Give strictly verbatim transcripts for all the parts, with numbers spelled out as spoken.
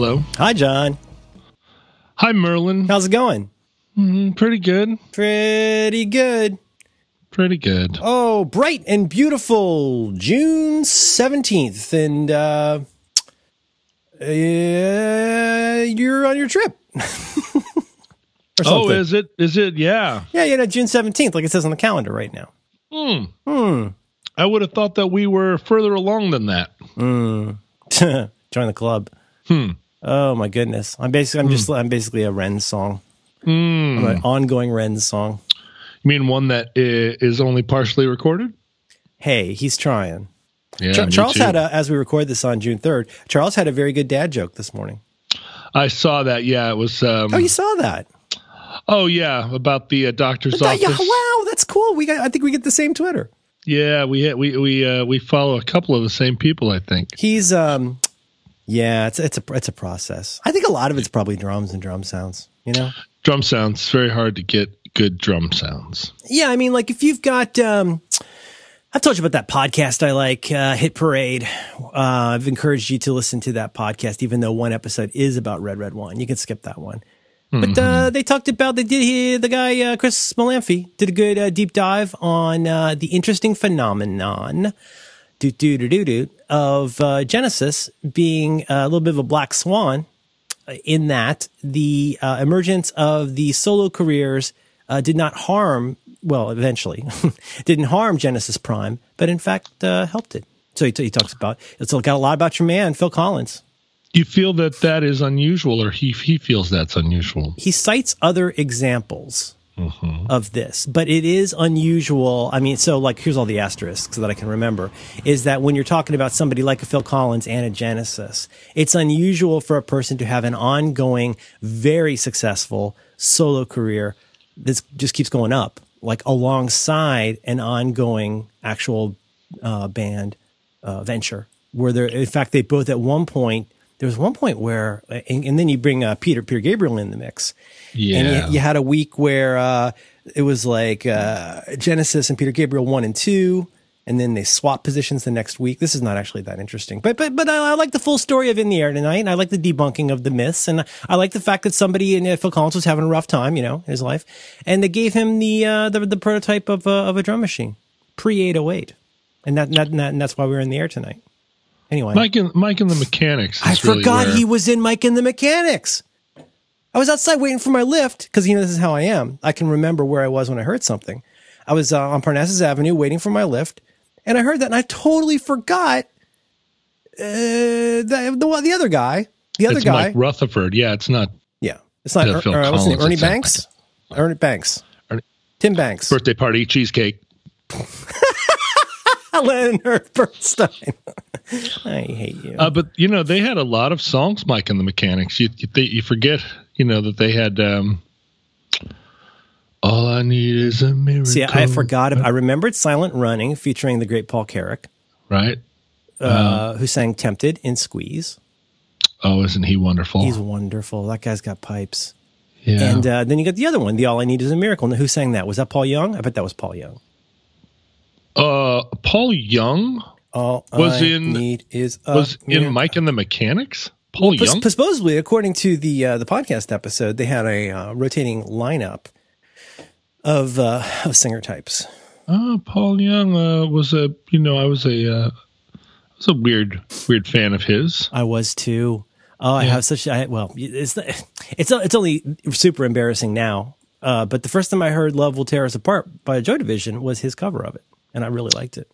Hello. Hi, John. Hi, Merlin. How's it going? Mm, pretty good. Pretty good. Pretty good. Oh, bright and beautiful June seventeenth, and uh, uh, you're on your trip. Oh, is it? Is it? Yeah. Yeah, you know, June seventeenth, like it says on the calendar right now. Hmm. Hmm. I would have thought that we were further along than that. Hmm. Join the club. Hmm. Oh my goodness! I'm basically, I'm mm. just, I'm basically a Wren song. Mm. I'm an ongoing Wren song. You mean one that is only partially recorded? Hey, he's trying. Yeah, Ch- Charles too. had a, as we record this on June third, Charles had a very good dad joke this morning. I saw that. Yeah, it was. Um, oh, you saw that? Oh yeah, about the uh, doctor's the, office. Yeah, wow, that's cool. We got, I think we get the same Twitter. Yeah, we we we uh, we follow a couple of the same people. I think he's. Um, Yeah, it's it's a it's a process. I think a lot of it's probably drums and drum sounds, you know? Drum sounds, very hard to get good drum sounds. Yeah, I mean, like if you've got, um, I've told you about that podcast I like, uh, Hit Parade. Uh, I've encouraged you to listen to that podcast, even though one episode is about Red Red Wine. You can skip that one. But mm-hmm. uh, they talked about, they did uh, the guy, uh, Chris Molanphy, did a good uh, deep dive on uh, the interesting phenomenon do do do do do of uh, Genesis being a little bit of a black swan, in that the uh, emergence of the solo careers uh, did not harm, well, eventually, didn't harm Genesis Prime, but in fact uh, helped it. So he, t- he talks about, it's got a lot about your man, Phil Collins. You feel that that is unusual, or he he feels that's unusual? He cites other examples Mm-hmm. of this, but it is unusual. I mean, so like, here's all the asterisks that I can remember, is that when you're talking about somebody like a Phil Collins and a Genesis, it's unusual for a person to have an ongoing, very successful solo career that just keeps going up, like alongside an ongoing actual uh, band uh, venture, where they're, in fact, they both at one point, there was one point where, and, and then you bring uh, Peter, Peter Gabriel in the mix. Yeah. And you, you had a week where uh, it was like uh, Genesis and Peter Gabriel one and two, and then they swap positions the next week. This is not actually that interesting, but but but I, I like the full story of In the Air Tonight, and I like the debunking of the myths, and I like the fact that somebody in uh, Phil Collins was having a rough time, you know, in his life, and they gave him the uh, the, the prototype of uh, of a drum machine pre eight oh eight, and that, that, that and that's why we were in the air tonight. Anyway, Mike and Mike and the Mechanics. I forgot really he was in Mike and the Mechanics. I was outside waiting for my Lyft because, you know, this is how I am. I can remember where I was when I heard something. I was uh, on Parnassus Avenue waiting for my Lyft, and I heard that, and I totally forgot uh, the, the the other guy. The other it's guy, Mike Rutherford. Yeah, it's not. Yeah, it's not. Er, Phil er, Collins, Ernie it's Banks. Like Ernie Banks. Ernie. Tim Banks. Birthday party cheesecake. Leonard Bernstein. I hate you. Uh, but, you know, they had a lot of songs, Mike and the Mechanics. You you, they, you forget, you know, that they had um, All I Need Is a Miracle. See, I forgot. I remembered Silent Running featuring the great Paul Carrick. Right. Uh, uh, who sang Tempted in Squeeze. Oh, isn't he wonderful? He's wonderful. That guy's got pipes. Yeah. And uh, then you got the other one, the All I Need Is a Miracle. Now, who sang that? Was that Paul Young? I bet that was Paul Young. Uh, Paul Young All was I in need is a was miracle. in Mike and the Mechanics. Paul well, Young, pres- supposedly, according to the uh, the podcast episode, they had a uh, rotating lineup of uh, of singer types. Oh, Paul Young uh, was a you know I was a uh, I was a weird weird fan of his. I was too. Oh, I yeah. have such. I, well, it's it's it's only super embarrassing now. Uh, but the first time I heard "Love Will Tear Us Apart" by Joy Division was his cover of it. And I really liked it.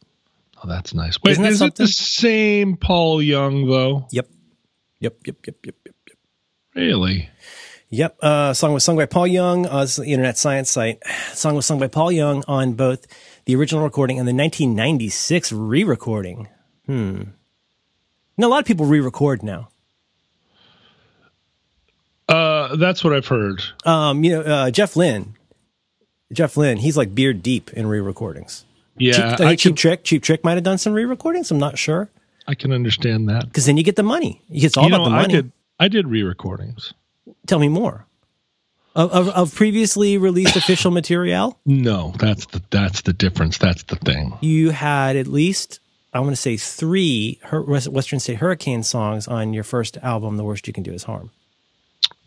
Oh, that's nice. Wait, is something? It the same Paul Young, though? Yep. Yep, yep, yep, yep, yep, yep. Really? Yep. Uh, song was sung by Paul Young. Uh, it's the Internet Science site. Song was sung by Paul Young on both the original recording and the nineteen ninety-six re-recording. Hmm. Now, a lot of people re-record now. Uh, that's what I've heard. Um, you know, uh, Jeff Lynne. Jeff Lynne, he's like beard deep in re-recordings. Yeah, Cheap, I Cheap can, Trick. Cheap Trick might have done some re-recordings. I'm not sure. I can understand that, because then you get the money. It's all you about know, the money. I did, I did re-recordings. Tell me more of of, of previously released official material. No, that's the that's the difference. That's the thing. You had at least I want to say, three Western State Hurricane songs on your first album, The Worst You Can Do Is Harm.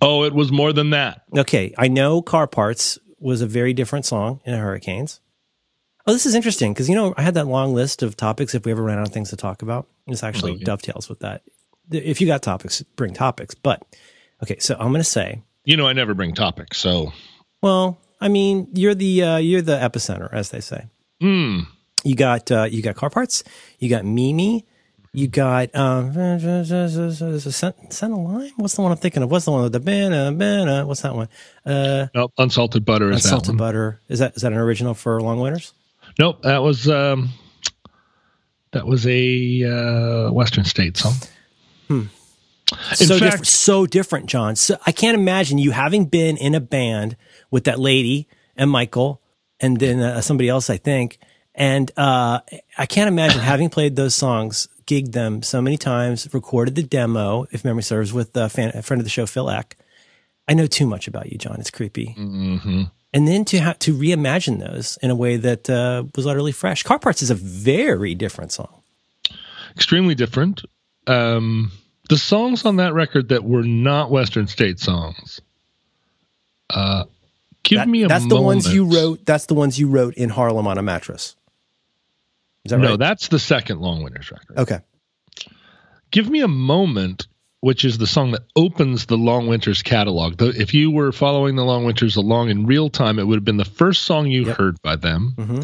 Oh, it was more than that. Okay. I know Car Parts was a very different song in Hurricanes. Oh, this is interesting because, you know, I had that long list of topics if we ever ran out of things to talk about. This actually okay. dovetails with that. If you got topics, bring topics. But, okay, so I'm going to say... You know, I never bring topics, so... Well, I mean, you're the uh, you're the epicenter, as they say. Mm. You got uh, you got Car Parts. You got Mimi. You got um, Scent of Lime. What's the one I'm thinking of? What's the one with the banana? Banana. What's that one? Uh, nope, Unsalted Butter. Is Unsalted that one. Butter. Is that is that an original for Long Winters? Nope, that was um, that was a uh, Western State song. Hmm. In so fact, different, so different, John. So I can't imagine you having been in a band with that lady and Michael and then uh, somebody else, I think. And uh, I can't imagine having played those songs, gigged them so many times, recorded the demo, if memory serves, with a, fan, a friend of the show, Phil Eck. I know too much about you, John. It's creepy. Mm-hmm. And then to ha- to reimagine those in a way that uh, was utterly fresh. Car Parts is a very different song. Extremely different. Um The songs on that record that were not Western State songs. Uh, give that, me a that's moment. That's the ones you wrote. That's the ones you wrote in Harlem on a mattress. Is that no, right? No, that's the second Long Winters record. Okay. Give Me a Moment, which is the song that opens the Long Winters catalog. The, if you were following the Long Winters along in real time, it would have been the first song you yep. heard by them. Mm-hmm.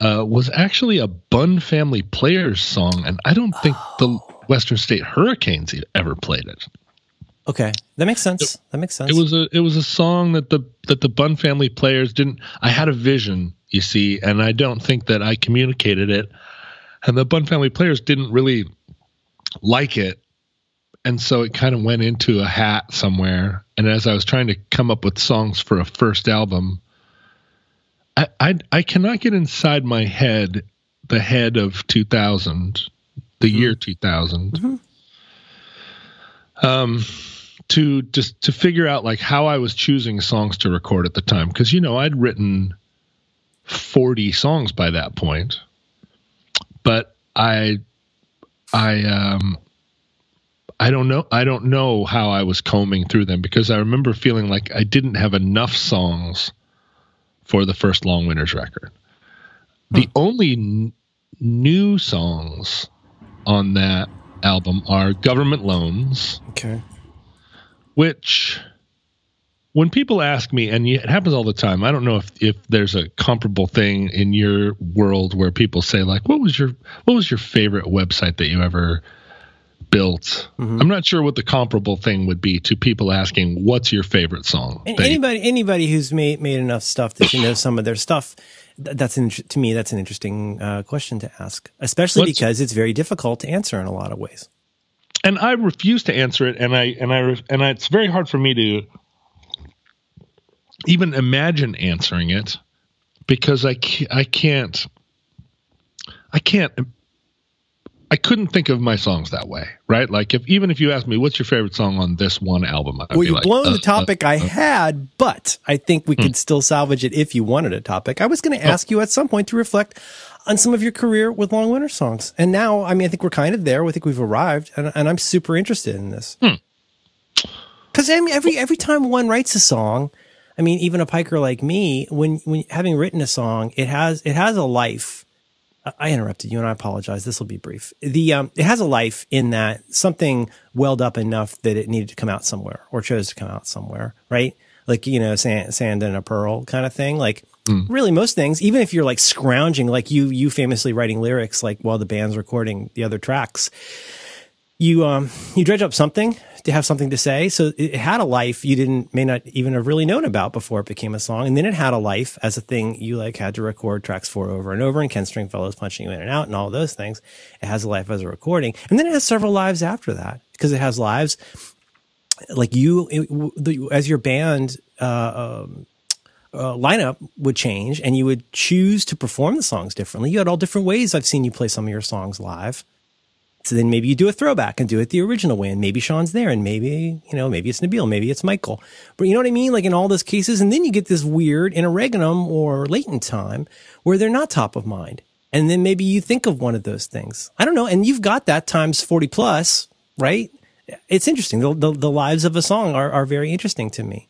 Uh, was actually a Bun Family Players song, and I don't think oh. the Western State Hurricanes ever played it. Okay, that makes sense. It, that makes sense. It was a it was a song that the that the Bun Family Players didn't. I had a vision, you see, and I don't think that I communicated it. And the Bun Family Players didn't really like it, and so it kind of went into a hat somewhere. And as I was trying to come up with songs for a first album, I I, I cannot get inside my head the head of two thousand. The year two thousand, mm-hmm. um, to just to figure out like how I was choosing songs to record at the time, because you know I'd written forty songs by that point, but I, I, um, I don't know, I don't know how I was combing through them because I remember feeling like I didn't have enough songs for the first Long Winters record. Hmm. The only n- new songs on that album are Government Loans. Okay. Which, when people ask me, and it happens all the time, I don't know if, if there's a comparable thing in your world where people say like, what was your, what was your favorite website that you ever built? Mm-hmm. I'm not sure what the comparable thing would be to people asking, what's your favorite song? And anybody, you- anybody who's made, made enough stuff that you know some of their stuff, That's an, to me, that's an interesting uh, question to ask, especially What's, because it's very difficult to answer in a lot of ways. And I refuse to answer it, and I and I and I, it's very hard for me to even imagine answering it because I I can't I can't I couldn't think of my songs that way, right? Like if even if you asked me what's your favorite song on this one album, I'd well, be like, blown uh, the topic uh, I uh, had, but I think we hmm. could still salvage it if you wanted a topic. I was going to ask oh. you at some point to reflect on some of your career with Long Winter songs, and now I mean I think we're kind of there. I think we've arrived, and, and I'm super interested in this because hmm. I mean every every time one writes a song, I mean even a piker like me, when when having written a song, it has it has a life. I interrupted you and I apologize. This will be brief. The um, it has a life in that something welled up enough that it needed to come out somewhere or chose to come out somewhere, right? Like, you know, sand, sand and a pearl kind of thing. Like mm. really most things, even if you're like scrounging, like you, you famously writing lyrics, like while the band's recording the other tracks, you, um, you dredge up something to have something to say. So it had a life you didn't, may not even have really known about before it became a song. And then it had a life as a thing you like had to record tracks for over and over, and Ken Stringfellow's punching you in and out and all those things. It has a life as a recording. And then it has several lives after that because it has lives like you, it, the, as your band, uh, um, Uh, lineup would change and you would choose to perform the songs differently. You had all different ways. I've seen you play some of your songs live. So then maybe you do a throwback and do it the original way, and maybe Sean's there, and maybe, you know, maybe it's Nabil, maybe it's Michael. But you know what I mean? Like in all those cases, and then you get this weird interregnum or latent time where they're not top of mind. And then maybe you think of one of those things. I don't know. And you've got that times forty plus, right? It's interesting. The, the, the lives of a song are, are very interesting to me.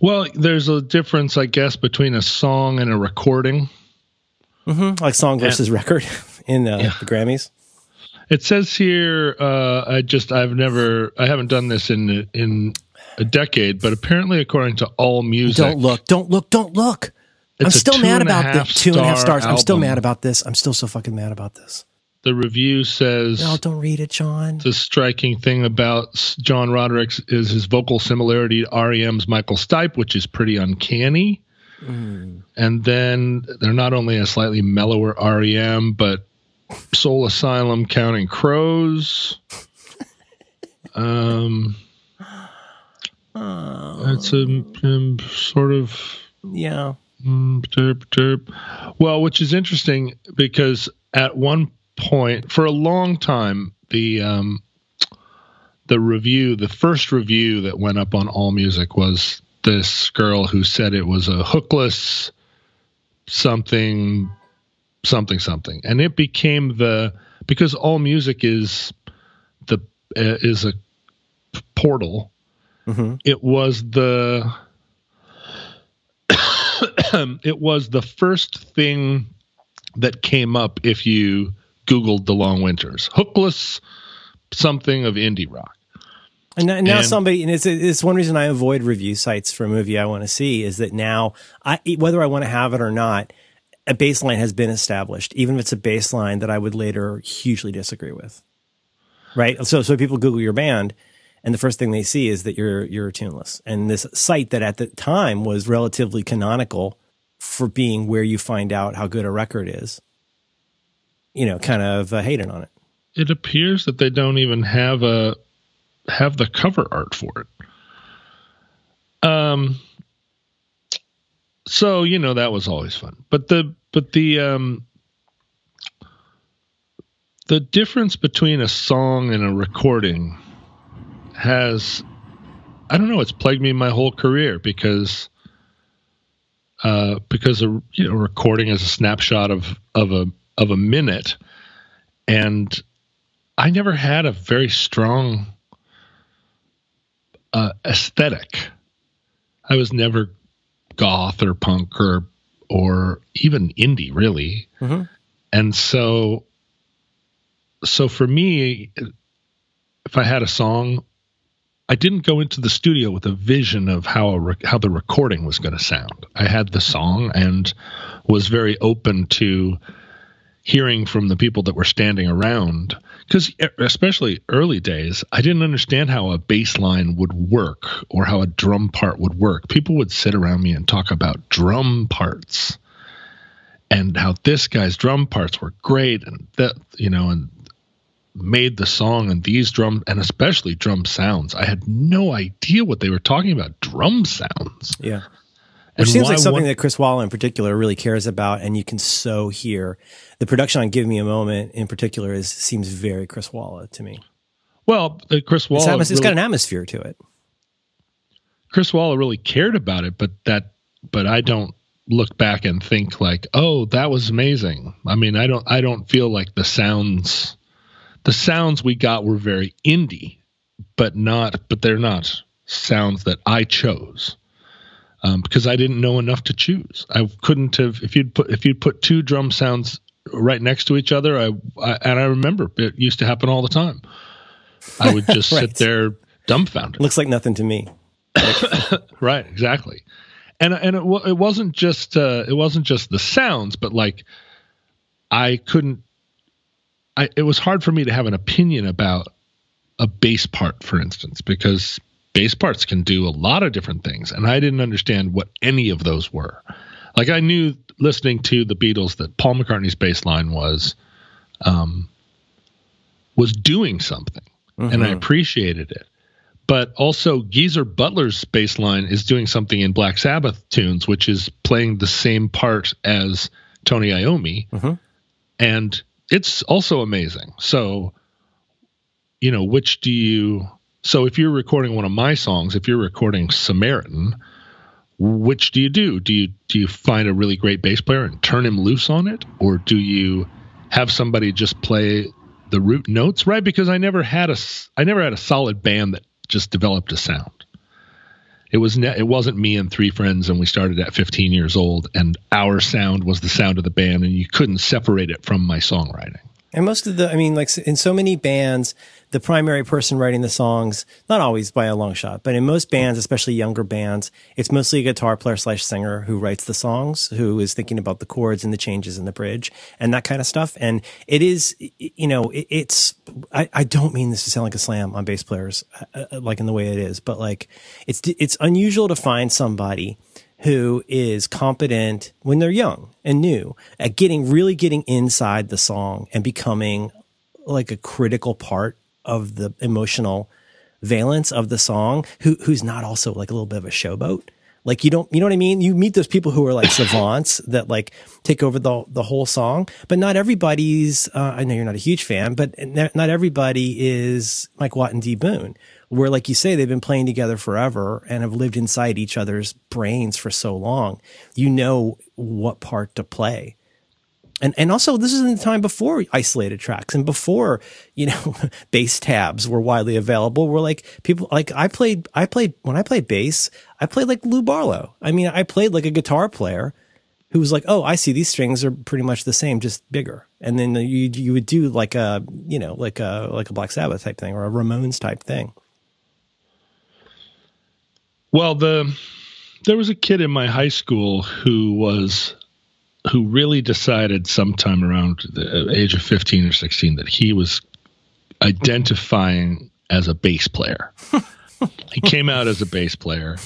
Well, there's a difference, I guess, between a song and a recording. Mm-hmm. Like song versus and, record in uh, yeah. the Grammys. It says here, uh, I just, I've never, I haven't done this in in a decade, but apparently according to AllMusic. Don't look, don't look, don't look. I'm still mad about this. Two and a half stars. I'm still mad about this. I'm still so fucking mad about this. The review says... No, don't read it, John. The striking thing about John Roderick is his vocal similarity to R E M's Michael Stipe, which is pretty uncanny. Mm. And then they're not only a slightly mellower R E M, but Soul Asylum, Counting Crows. um, oh. It's a um, sort of... Yeah. Mm, derp, derp. Well, which is interesting because at one point, point for a long time the um the review the first review that went up on AllMusic was this girl who said it was a hookless something something something, and it became the because AllMusic is the uh, is a portal. Mm-hmm. It was the it was the first thing that came up if you Googled the Long Winters, hookless something of indie rock. And now, and now and, somebody, and it's, it's one reason I avoid review sites for a movie I want to see is that now I, whether I want to have it or not, a baseline has been established, even if it's a baseline that I would later hugely disagree with. Right. So, so people Google your band and the first thing they see is that you're, you're tuneless. And this site that at the time was relatively canonical for being where you find out how good a record is, you know, kind of uh, hating on it. It appears that they don't even have a have the cover art for it. Um. So you know that was always fun, but the but the um the difference between a song and a recording has, I don't know, it's plagued me my whole career because uh because a you know recording is a snapshot of of a. of a minute, and I never had a very strong uh, aesthetic. I was never goth or punk or or even indie, really. Mm-hmm. And so, so for me, if I had a song, I didn't go into the studio with a vision of how a rec- how the recording was going to sound. I had the song and was very open to hearing from the people that were standing around, because especially early days, I didn't understand how a bass line would work or how a drum part would work. People would sit around me and talk about drum parts and how this guy's drum parts were great and that, you know, and made the song and these drum and especially drum sounds. I had no idea what they were talking about. Drum sounds. Yeah. Which and seems like something one, that Chris Walla in particular really cares about, and you can so hear. The production on Give Me a Moment in particular is seems very Chris Walla to me. Well, uh, Chris Walla... It's, atmos- really, it's got an atmosphere to it. Chris Walla really cared about it, but that, but I don't look back and think like, oh, that was amazing. I mean, I don't I don't feel like the sounds... The sounds we got were very indie, but not. But they're not sounds that I chose. Um, because I didn't know enough to choose. I couldn't have, if you'd put, if you'd put two drum sounds right next to each other, I, I and I remember it used to happen all the time. I would just right. sit there dumbfounded. Looks like nothing to me. Like, right. Exactly. And, and it, it wasn't just, uh, it wasn't just the sounds, but like I couldn't, I, it was hard for me to have an opinion about a bass part, for instance, because bass parts can do a lot of different things, and I didn't understand what any of those were. Like, I knew listening to the Beatles that Paul McCartney's bass line was um, was doing something, mm-hmm. and I appreciated it. But also, Geezer Butler's bass line is doing something in Black Sabbath tunes, which is playing the same part as Tony Iommi, mm-hmm. and it's also amazing. So, you know, which do you... So if you're recording one of my songs, if you're recording Samaritan, which do you do? Do you do you find a really great bass player and turn him loose on it? Or do you have somebody just play the root notes, right? Because I never had a, I never had a solid band that just developed a sound. It was ne- it wasn't me and three friends, and we started at fifteen years old, and our sound was the sound of the band, and you couldn't separate it from my songwriting. And most of the, I mean, like in so many bands, the primary person writing the songs, not always by a long shot, but in most bands, especially younger bands, it's mostly a guitar player slash singer who writes the songs, who is thinking about the chords and the changes in the bridge and that kind of stuff. And it is, you know, it, it's, I, I don't mean this to sound like a slam on bass players, uh, like in the way it is, but like it's, it's unusual to find somebody who is competent when they're young and new at getting really getting inside the song and becoming like a critical part of the emotional valence of the song, who who's not also like a little bit of a showboat. Like you don't, you know what I mean? You meet those people who are like savants that like take over the the whole song, but not everybody's, uh, I know you're not a huge fan, but not everybody is Mike Watt and D Boone, where, like you say, they've been playing together forever and have lived inside each other's brains for so long, you know what part to play. And and also, this is in the time before isolated tracks and before, you know, bass tabs were widely available. We're like people like I played, I played when I played bass, I played like Lou Barlow. I mean, I played like a guitar player who was like, oh, I see these strings are pretty much the same, just bigger. And then you you would do like a, you know, like a like a Black Sabbath type thing or a Ramones type thing. Well, the there was a kid in my high school who was who really decided sometime around the age of fifteen or sixteen that he was identifying as a bass player. He came out as a bass player,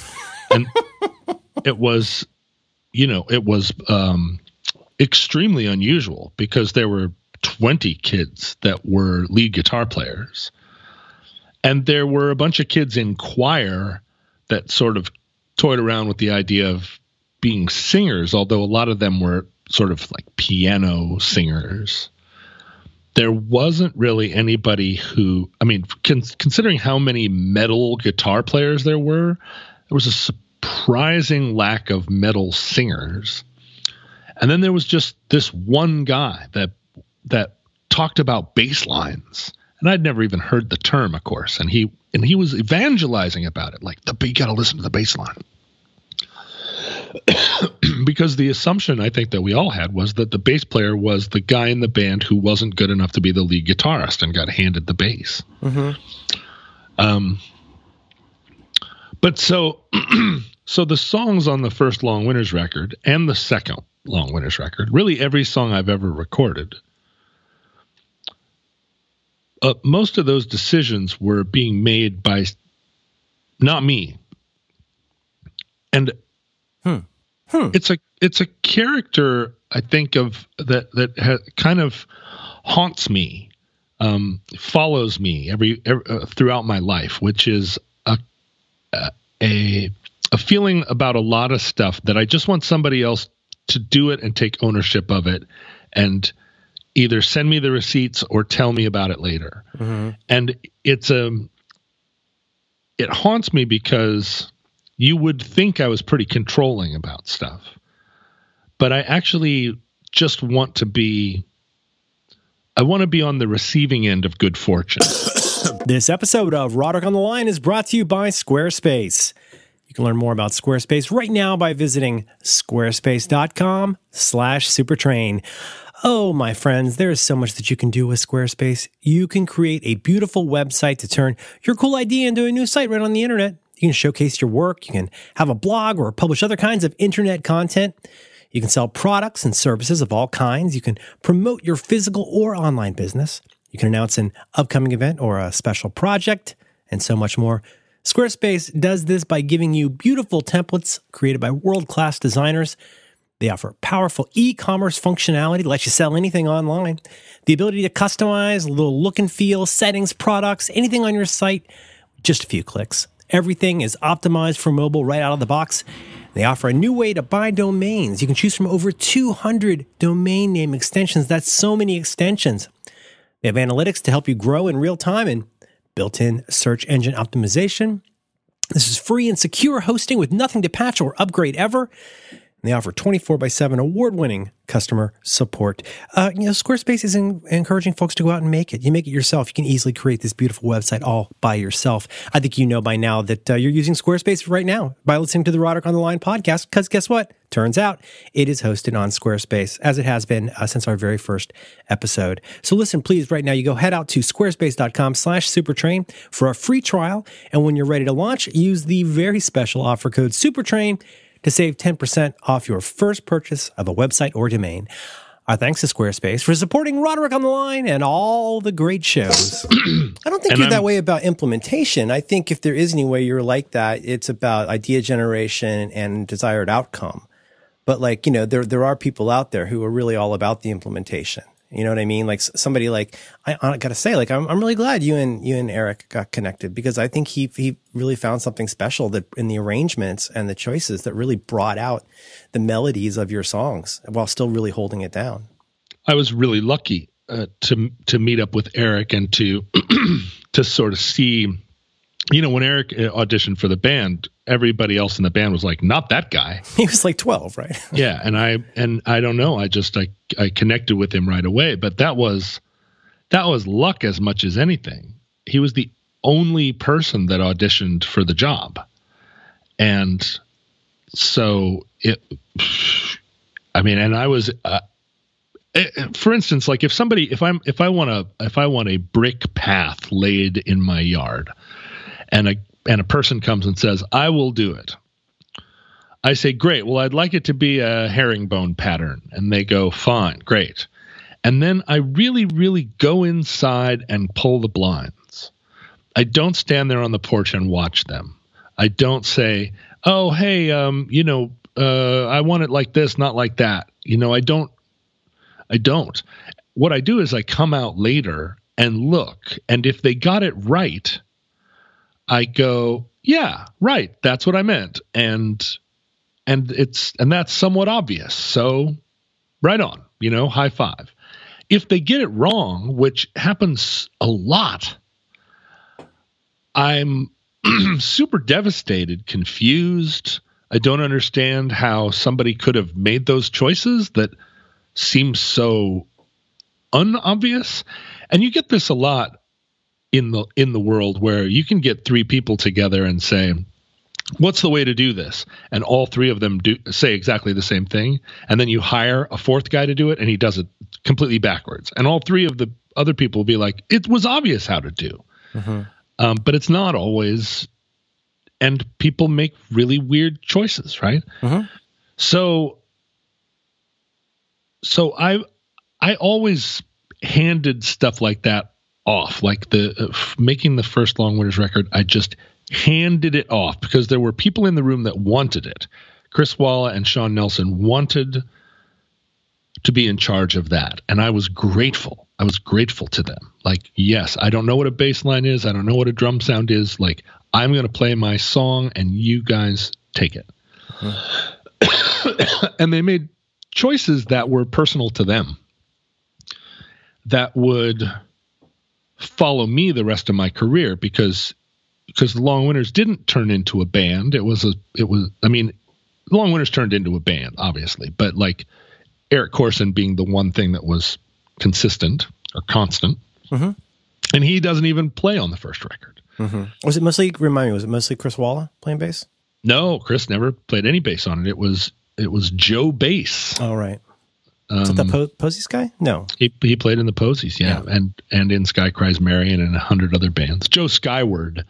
and it was, you know, it was um, extremely unusual because there were twenty kids that were lead guitar players, and there were a bunch of kids in choir that sort of toyed around with the idea of being singers, although a lot of them were sort of like piano singers. There wasn't really anybody who, I mean, con- considering how many metal guitar players there were, there was a surprising lack of metal singers. And then there was just this one guy that that talked about bass lines. And I'd never even heard the term, of course. And he and he was evangelizing about it, like, the you got to listen to the bass line. Because the assumption I think that we all had was that the bass player was the guy in the band who wasn't good enough to be the lead guitarist and got handed the bass. Mm-hmm. Um, but so, so the songs on the first Long Winters record and the second Long Winters record, really every song I've ever recorded, Uh, most of those decisions were being made by not me. And hmm. Hmm. it's a, it's a character I think of that, that ha, kind of haunts me, um, follows me every, every uh, throughout my life, which is a, a, a feeling about a lot of stuff that I just want somebody else to do it and take ownership of it. And either send me the receipts or tell me about it later. Mm-hmm. And it's um, it haunts me because you would think I was pretty controlling about stuff, but I actually just want to be, I want to be on the receiving end of good fortune. This episode of Roderick on the Line is brought to you by Squarespace. You can learn more about Squarespace right now by visiting squarespace.com slash supertrain. Oh, my friends, there is so much that you can do with Squarespace. You can create a beautiful website to turn your cool idea into a new site right on the internet. You can showcase your work. You can have a blog or publish other kinds of internet content. You can sell products and services of all kinds. You can promote your physical or online business. You can announce an upcoming event or a special project, and so much more. Squarespace does this by giving you beautiful templates created by world-class designers. They offer powerful e-commerce functionality to let you sell anything online. The ability to customize a little look and feel, settings, products, anything on your site, just a few clicks. Everything is optimized for mobile right out of the box. They offer a new way to buy domains. You can choose from over two hundred domain name extensions. That's so many extensions. They have analytics to help you grow in real time and built-in search engine optimization. This is free and secure hosting with nothing to patch or upgrade ever. They offer twenty-four by seven award-winning customer support. Uh, you know, Squarespace is in, encouraging folks to go out and make it. You make it yourself. You can easily create this beautiful website all by yourself. I think you know by now that uh, you're using Squarespace right now by listening to the Roderick on the Line podcast, because guess what? Turns out it is hosted on Squarespace, as it has been uh, since our very first episode. So listen, please, right now, you go head out to squarespace.com slash supertrain for a free trial. And when you're ready to launch, use the very special offer code SUPERTRAIN to save ten percent off your first purchase of a website or domain. Our thanks to Squarespace for supporting Roderick on the Line and all the great shows. I don't think and you're I'm, that way about implementation. I think if there is any way you're like that, it's about idea generation and desired outcome. But like, you know, there there are people out there who are really all about the implementation. You know what I mean? Like somebody like, I, I got to say, like, I'm I'm really glad you and you and Eric got connected, because I think he he really found something special that in the arrangements and the choices that really brought out the melodies of your songs while still really holding it down. I was really lucky uh, to to meet up with Eric and to to sort of see, you know, when Eric auditioned for the band, everybody else in the band was like, not that guy. He was like twelve, right? Yeah. And I, and I don't know, I just, I, I connected with him right away, but that was, that was luck as much as anything. He was the only person that auditioned for the job. And so it, I mean, and I was, uh, it, for instance, like if somebody, if I'm, if I want a, if I want a brick path laid in my yard and a, and a person comes and says, I will do it. I say, great. Well, I'd like it to be a herringbone pattern. And they go, fine, great. And then I really, really go inside and pull the blinds. I don't stand there on the porch and watch them. I don't say, oh, hey, um, you know, uh, I want it like this, not like that. You know, I don't, I don't. What I do is I come out later and look, and if they got it right, I go, yeah, right. That's what I meant. And, and it's, and that's somewhat obvious. So right on, you know, high five. If they get it wrong, which happens a lot, I'm super devastated, confused. I don't understand how somebody could have made those choices that seem so unobvious. And you get this a lot in the in the world, where you can get three people together and say, what's the way to do this? And all three of them do say exactly the same thing. And then you hire a fourth guy to do it, and he does it completely backwards. And all three of the other people will be like, it was obvious how to do. Mm-hmm. Um, but it's not always. And people make really weird choices, right? Mm-hmm. So, so I, I always handed stuff like that off, like the uh, f- making the first Long Winters record, I just handed it off because there were people in the room that wanted it. Chris Walla and Sean Nelson wanted to be in charge of that, and I was grateful. I was grateful to them. Like, yes, I don't know what a bass line is. I don't know what a drum sound is. Like, I'm going to play my song, and you guys take it. Mm-hmm. And they made choices that were personal to them, that would follow me the rest of my career, because because the Long Winters didn't turn into a band. It was a it was I mean, the Long Winters turned into a band, obviously, but like Eric Corson being the one thing that was consistent or constant, mm-hmm. and he doesn't even play on the first record. Mm-hmm. Was it mostly remind me? Was it mostly Chris Walla playing bass? No, Chris never played any bass on it. It was it was Joe bass. All right. Um, Is it the po- Posies guy? No. He he played in the Posies, yeah, yeah. and and in Sky Cries Marian and a hundred other bands. Joe Skyward.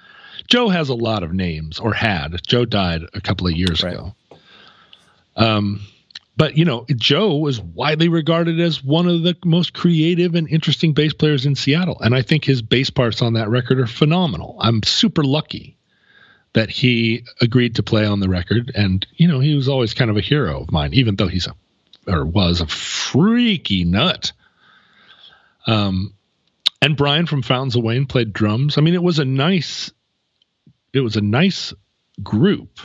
Joe has a lot of names, or had. Joe died a couple of years right. ago. Um, but, you know, Joe was widely regarded as one of the most creative and interesting bass players in Seattle, and I think his bass parts on that record are phenomenal. I'm super lucky that he agreed to play on the record, and, you know, he was always kind of a hero of mine, even though he's a or was a freaky nut. Um, and Brian from Fountains of Wayne played drums. I mean, it was a nice, it was a nice group.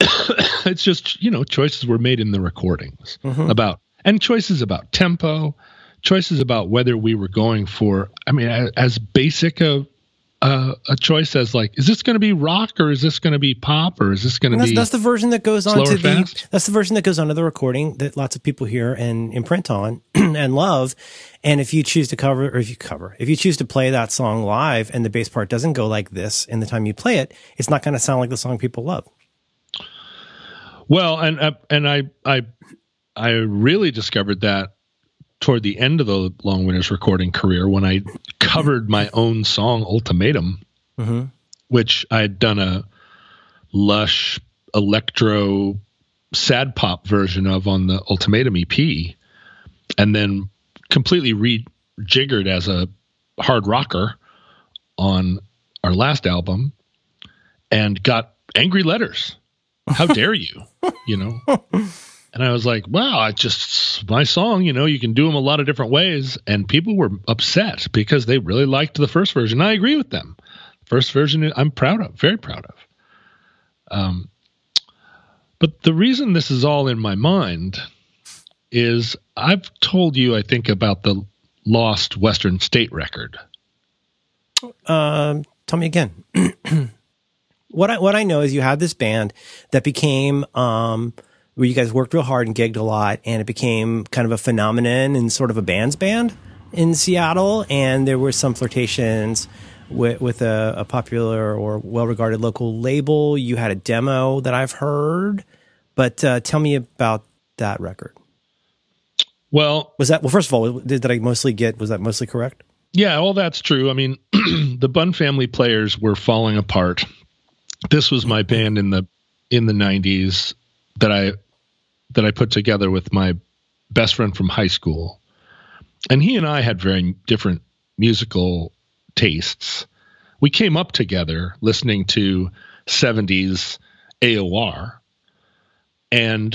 It's just, you know, choices were made in the recordings mm-hmm. about, and choices about tempo, choices about whether we were going for, I mean, as basic a, a, a choice as like, is this going to be rock or is this going to be pop or is this going to be that's the version that goes on to the that's the version that goes onto the recording that lots of people hear and imprint on and love. And if you choose to cover or if you cover, if you choose to play that song live and the bass part doesn't go like this in the time you play it, it's not going to sound like the song people love. Well, and uh, and I I I really discovered that toward the end of the Long Winters recording career when I covered my own song Ultimatum, mm-hmm. which I had done a lush electro sad pop version of on the Ultimatum E P and then completely rejiggered as a hard rocker on our last album and got angry letters. How dare you, you know? And I was like, wow, I just, my song, you know, you can do them a lot of different ways. And people were upset because they really liked the first version. I agree with them. First version I'm proud of, very proud of. Um, but the reason this is all in my mind is I've told you, I think, about the lost Western State record. Uh, tell me again. What I, what I know is you had this band that became, um, where you guys worked real hard and gigged a lot, and it became kind of a phenomenon and sort of a band's band in Seattle. And there were some flirtations with, with a, a popular or well-regarded local label. You had a demo that I've heard, but uh, tell me about that record. Well, was that well? First of all, did, did I mostly get? Was that mostly correct? Yeah, well, that's true. I mean, the Bun Family Players were falling apart. This was my band in the in the nineties that I. that I put together with my best friend from high school. And he and I had very different musical tastes. We came up together listening to seventies A O R. And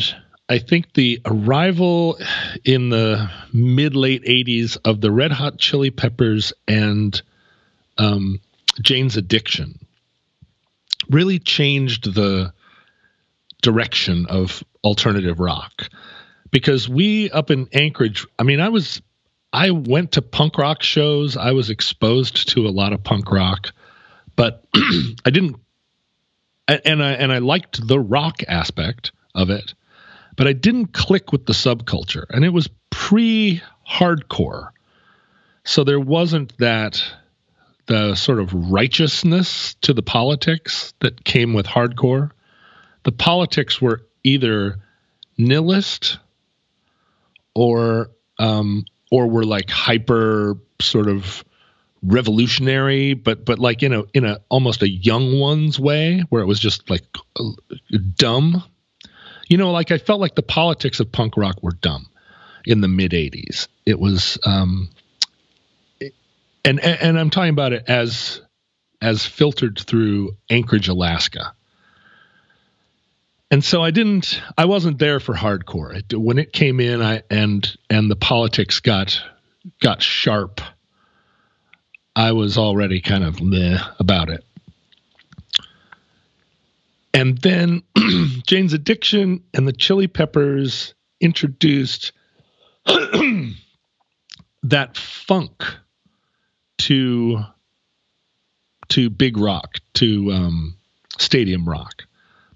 I think the arrival in the mid-late eighties of the Red Hot Chili Peppers and um, Jane's Addiction really changed the direction of alternative rock, because we up in Anchorage, I mean, I was, I went to punk rock shows. I was exposed to a lot of punk rock, but I didn't, and I, and I liked the rock aspect of it, but I didn't click with the subculture, and it was pre-hardcore. So there wasn't that, the sort of righteousness to the politics that came with hardcore. The politics were either nihilist or um, or were like hyper sort of revolutionary, but but like in a in a almost a young one's way, where it was just like uh, dumb. You know, like I felt like the politics of punk rock were dumb in the mid eighties. It was, um, it, and, and and I'm talking about it as as filtered through Anchorage, Alaska. And so I didn't, I wasn't there for hardcore. It, when it came in, I and and the politics got got sharp, I was already kind of meh about it. And then Jane's Addiction and the Chili Peppers introduced that funk to to big rock, to um, stadium rock.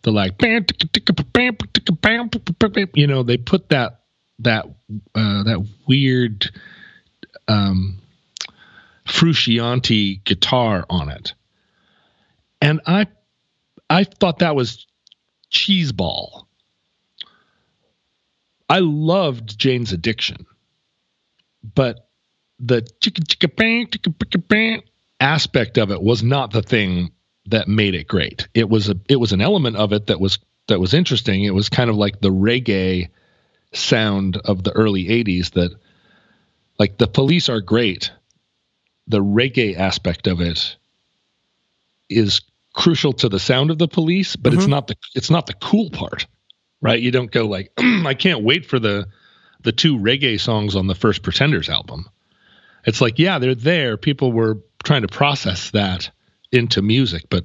The like, you know, they put that that uh, that weird um, Frusciante guitar on it, and I I thought that was cheeseball. I loved Jane's Addiction, but the aspect of it was not the thing that made it great. It was a, it was an element of it that was, that was interesting. It was kind of like the reggae sound of the early eighties that, like, the Police are great. The reggae aspect of it is crucial to the sound of the Police, but mm-hmm. it's not the, it's not the cool part, right? You don't go like, I can't wait for the, the two reggae songs on the first Pretenders album. It's like, yeah, they're there. People were trying to process that into music, but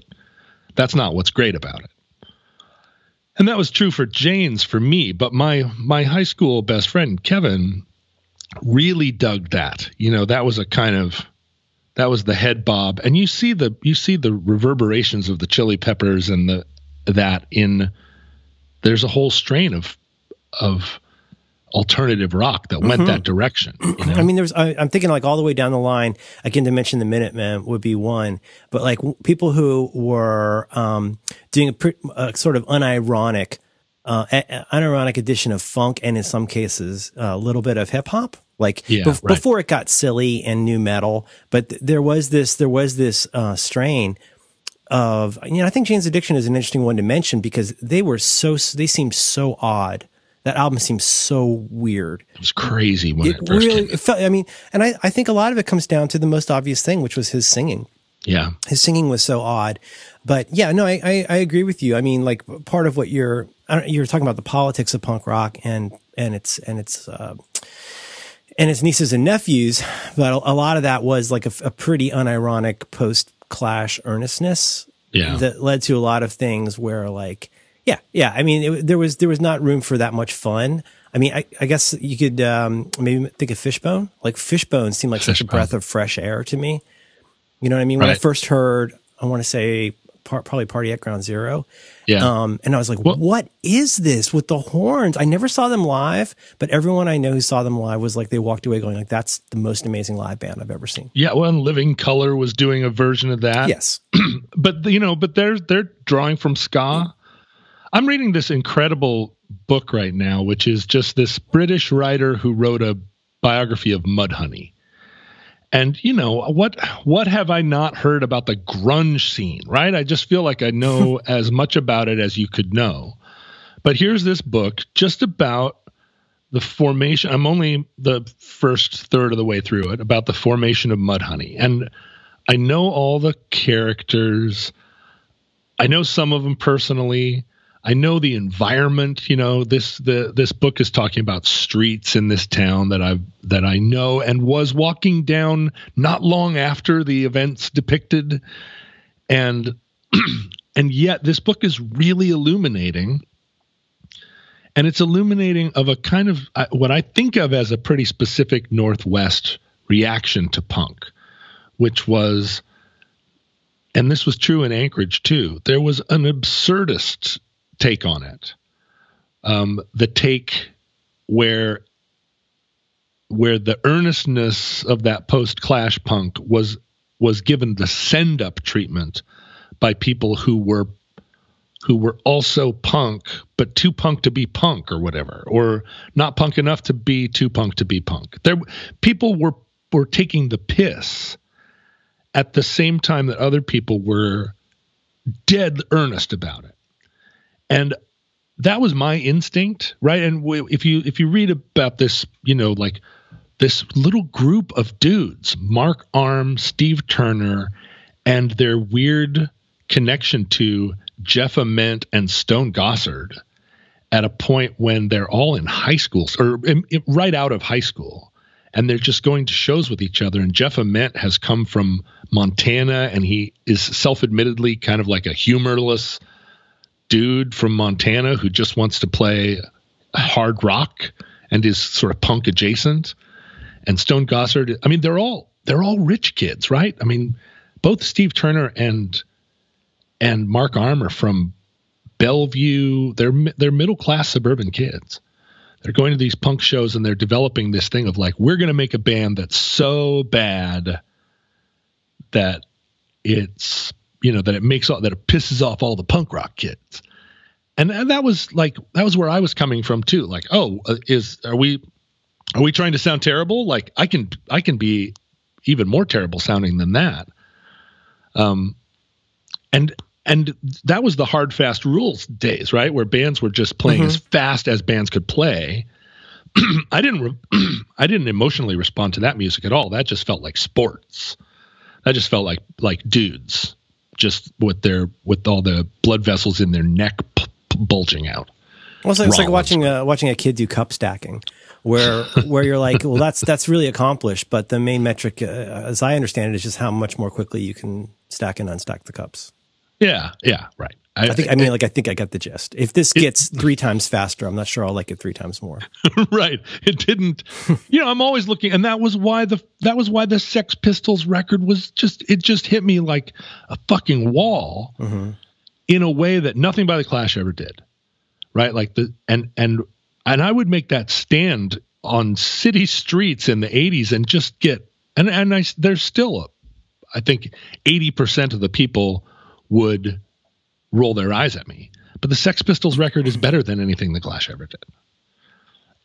that's not what's great about it. And that was true for Jane's for me, but my my high school best friend Kevin really dug that. You know, that was a kind of That was the head bob, and you see the you see the reverberations of the Chili Peppers and the that in there's a whole strain of of alternative rock that went mm-hmm. that direction. You know? I mean, there's I, I'm thinking like all the way down the line. Again, to mention the Minutemen would be one, but like w- people who were um, doing a, pre- a sort of unironic, uh, a- unironic addition of funk, and in some cases a little bit of hip hop. Like yeah, bef- right. before it got silly and new metal, but th- there was this, there was this uh, strain of, you know, I think Jane's Addiction is an interesting one to mention because they were so, they seemed so odd. That album seems so weird. It was crazy when it, it first really, came. It felt, I mean, and I, I think a lot of it comes down to the most obvious thing, which was his singing. Yeah. His singing was so odd, but yeah, no, I, I, I agree with you. I mean, like part of what you're, I don't, you're talking about the politics of punk rock and, and it's, and it's, uh, and its nieces and nephews, but a lot of that was like a, a pretty unironic post-Clash earnestness yeah. that led to a lot of things where, like, yeah, yeah. I mean, it, there was there was not room for that much fun. I mean, I, I guess you could um, maybe think of Fishbone. Like Fishbone seemed like Fishbone. Such a breath of fresh air to me. You know what I mean? When right. I first heard, I want to say par- probably Party at Ground Zero. Yeah. Um, and I was like, what? what is this with the horns? I never saw them live, but everyone I know who saw them live was like, they walked away going like, that's the most amazing live band I've ever seen. Yeah. Well, and Living Color was doing a version of that. Yes. But you know, but they're, they're drawing from ska. Mm-hmm. I'm reading this incredible book right now, which is just this British writer who wrote a biography of Mudhoney. And, you know, what what have I not heard about the grunge scene, right? I just feel like I know as much about it as you could know. But here's this book just about the formation. I'm only the first third of the way through it, about the formation of Mudhoney. And I know all the characters. I know some of them personally. I know the environment. You know, this the this book is talking about streets in this town that I that I know and was walking down not long after the events depicted, and and yet this book is really illuminating, and it's illuminating of a kind of uh, what I think of as a pretty specific Northwest reaction to punk, which was, and this was true in Anchorage too. There was an absurdist take on it, um, the take where where the earnestness of that post-Clash punk was was given the send-up treatment by people who were who were also punk, but too punk to be punk or whatever, or not punk enough to be too punk to be punk. There, people were were taking the piss at the same time that other people were dead earnest about it. And that was my instinct, right? And w- if you if you read about this, you know, like this little group of dudes, Mark Arm, Steve Turner, and their weird connection to Jeff Ament and Stone Gossard at a point when they're all in high school or in, in, right out of high school, and they're just going to shows with each other. And Jeff Ament has come from Montana, and he is self-admittedly kind of like a humorless dude from Montana who just wants to play hard rock and is sort of punk adjacent. And Stone Gossard, I mean, they're all they're all rich kids, right? I mean, both Steve Turner and and Mark Arm are from Bellevue. They're they're middle class suburban kids. They're going to these punk shows and they're developing this thing of like, we're going to make a band that's so bad that it's, you know, that it makes all, that it pisses off all the punk rock kids. And, and that was like, that was where I was coming from too. Like, oh, is, are we, are we trying to sound terrible? Like I can, I can be even more terrible sounding than that. Um, and, and that was the hard, fast rules days, right? Where bands were just playing mm-hmm. as fast as bands could play. I didn't, re- I didn't emotionally respond to that music at all. That just felt like sports. That just felt like, like dudes. Just with their with all the blood vessels in their neck p- p- bulging out. Well, it's like, it's like watching a watching a kid do cup stacking, where where you're like, well, that's that's really accomplished. But the main metric, uh, as I understand it, is just how much more quickly you can stack and unstack the cups. Yeah, yeah, right. I, I think, I mean, like, I think I got the gist. If this gets it, three times faster, I'm not sure I'll like it three times more. Right. It didn't, you know, I'm always looking. And that was why the, that was why the Sex Pistols record was just, it just hit me like a fucking wall mm-hmm. in a way that nothing by the Clash ever did. Right. Like the, and, and, and I would make that stand on city streets in the eighties and just get, and, and I, there's still, a, I think eighty percent of the people would roll their eyes at me. But the Sex Pistols record is better than anything the Clash ever did,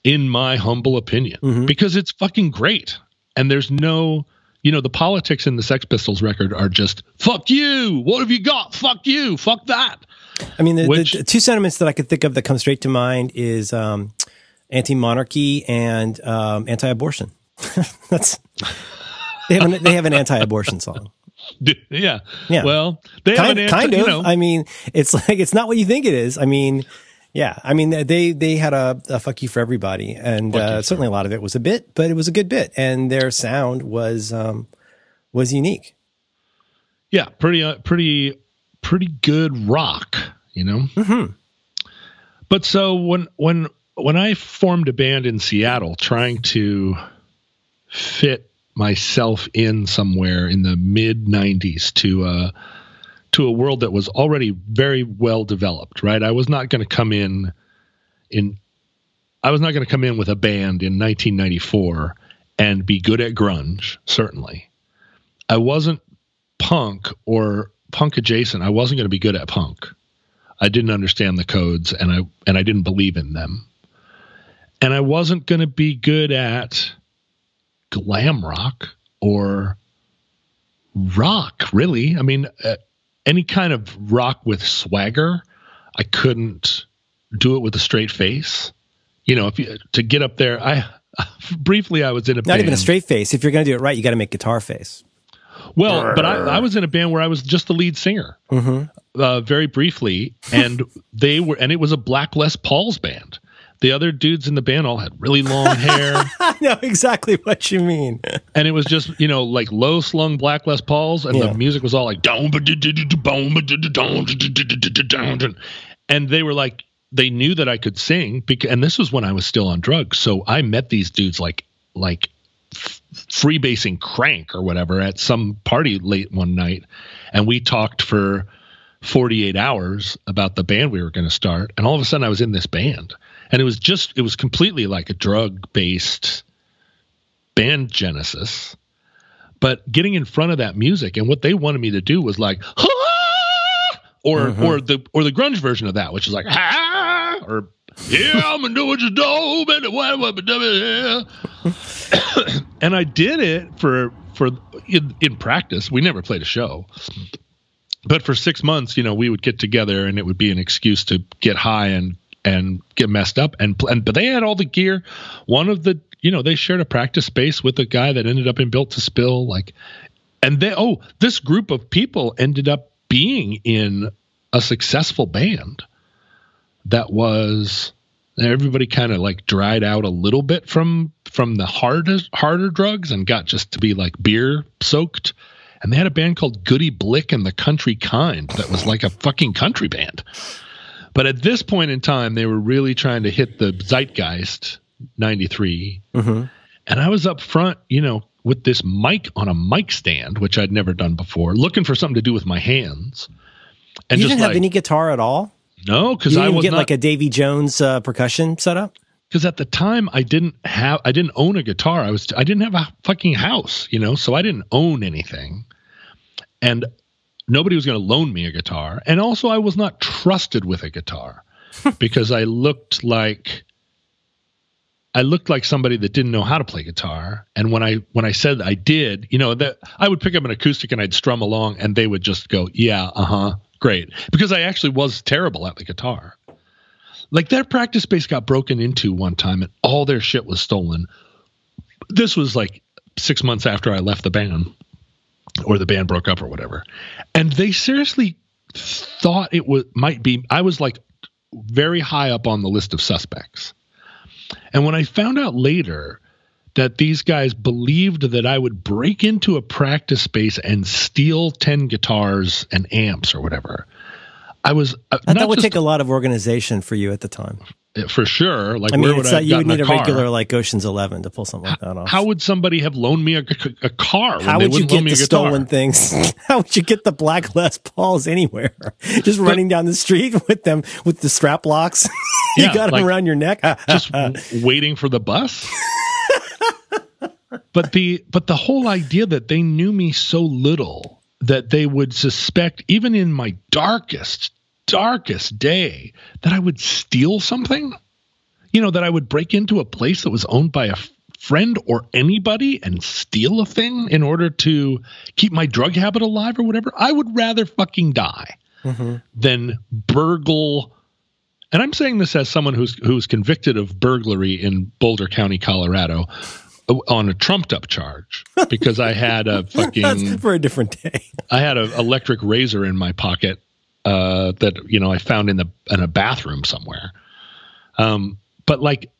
in my humble opinion, mm-hmm. because it's fucking great. And there's no, you know, the politics in the Sex Pistols record are just, fuck you, what have you got? Fuck you, fuck that. I mean, the, Which, the, the two sentiments that I could think of that come straight to mind is um, anti-monarchy and um, anti-abortion. That's they have an, they have an anti-abortion song. Yeah. yeah. Well, they kind, have an kind of. You know. I mean, it's like it's not what you think it is. I mean, yeah. I mean, they they had a, a fuck you for everybody, and uh, certainly a lot of it was a bit, but it was a good bit, and their sound was um, was unique. Yeah, pretty uh, pretty pretty good rock, you know. Mm-hmm. But so when when when I formed a band in Seattle, trying to fit myself in somewhere in the mid nineties to uh to a world that was already very well developed, right? I was not going to come in in I was not going to come in with a band in nineteen ninety-four and be good at grunge, certainly. I wasn't punk or punk adjacent. I wasn't going to be good at punk. I didn't understand the codes and I and I didn't believe in them. And I wasn't going to be good at glam rock or rock, really. I mean, uh, any kind of rock with swagger. I couldn't do it with a straight face. You know, if you, to get up there, I briefly I was in a band. Not even a straight face. If you're going to do it right, you got to make guitar face. Well, Arr. but I, I was in a band where I was just the lead singer, mm-hmm. uh, very briefly, and they were, and it was a Black Les Paul's band. The other dudes in the band all had really long hair. I know exactly what you mean. And it was just, you know, like low slung Black Les Pauls, and yeah. the music was all like, and they were like, they knew that I could sing, because, and this was when I was still on drugs. So I met these dudes like, like freebasing crank or whatever at some party late one night. And we talked for forty-eight hours about the band we were going to start. And all of a sudden I was in this band. And it was just, it was completely like a drug-based band genesis. But getting in front of that music and what they wanted me to do was like, ah! or mm-hmm. or the or the grunge version of that, which is like, ah! or yeah, I'm gonna do what you do, and I did it for for in, in practice. We never played a show. But for six months, you know, we would get together and it would be an excuse to get high and and get messed up and, and, but they had all the gear. One of the, you know, they shared a practice space with a guy that ended up in Built to Spill. Like, and they, oh, this group of people ended up being in a successful band that was, everybody kind of like dried out a little bit from, from the hardest, harder drugs and got just to be like beer soaked. And they had a band called Goody Blick and the Country Kind that was like a fucking country band. But at this point in time, they were really trying to hit the zeitgeist, ninety-three. Mm-hmm. And I was up front, you know, with this mic on a mic stand, which I'd never done before, looking for something to do with my hands. And you just didn't like, have any guitar at all? No, because I was get not, like a Davy Jones uh, percussion setup. Because at the time, I didn't have, I didn't own a guitar. I was, I didn't have a fucking house, you know, so I didn't own anything. And nobody was going to loan me a guitar. And also I was not trusted with a guitar because I looked like, I looked like somebody that didn't know how to play guitar. And when I, when I said I did, you know, that I would pick up an acoustic and I'd strum along and they would just go, yeah, uh-huh, great. Because I actually was terrible at the guitar. Like their practice space got broken into one time and all their shit was stolen. This was like six months after I left the band. Or the band broke up or whatever. And they seriously thought it was, might be, I was like very high up on the list of suspects. And when I found out later that these guys believed that I would break into a practice space and steal ten guitars and amps or whatever, I was. Uh, I that would just, take a lot of organization for you at the time. For sure. Like, I mean, where would I have gotten a car? You would need a regular, like, Ocean's Eleven to pull something like that off. How would somebody have loaned me a, a car? How would you get the stolen things? How would you get the black Les Pauls anywhere? Just running down the street with them, with the strap locks. You yeah, got them like, around your neck. Just waiting for the bus. But the but the whole idea that they knew me so little that they would suspect, even in my darkest, darkest day, that I would steal something, you know, that I would break into a place that was owned by a f- friend or anybody and steal a thing in order to keep my drug habit alive or whatever. I would rather fucking die mm-hmm. than burgle. And I'm saying this as someone who's who's convicted of burglary in Boulder County, Colorado, on a trumped up charge, because I had a fucking That's for a different day. I had an electric razor in my pocket uh, that, you know, I found in the, in a bathroom somewhere. Um, but like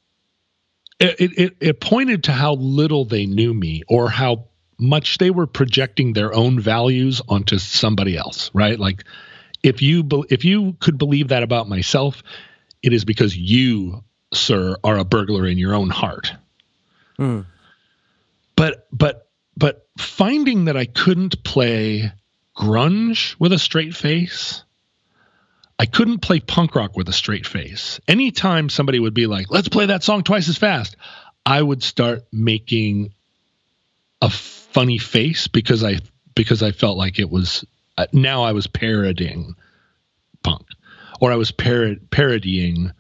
it, it, it pointed to how little they knew me, or how much they were projecting their own values onto somebody else. Right. Like if you, be, if you could believe that about myself, it is because you, sir, are a burglar in your own heart. Hmm. But but but finding that I couldn't play grunge with a straight face, I couldn't play punk rock with a straight face. Anytime somebody would be like, "Let's play that song twice as fast," I would start making a funny face because I because I felt like it was uh, now I was parodying punk, or I was parod- parodying.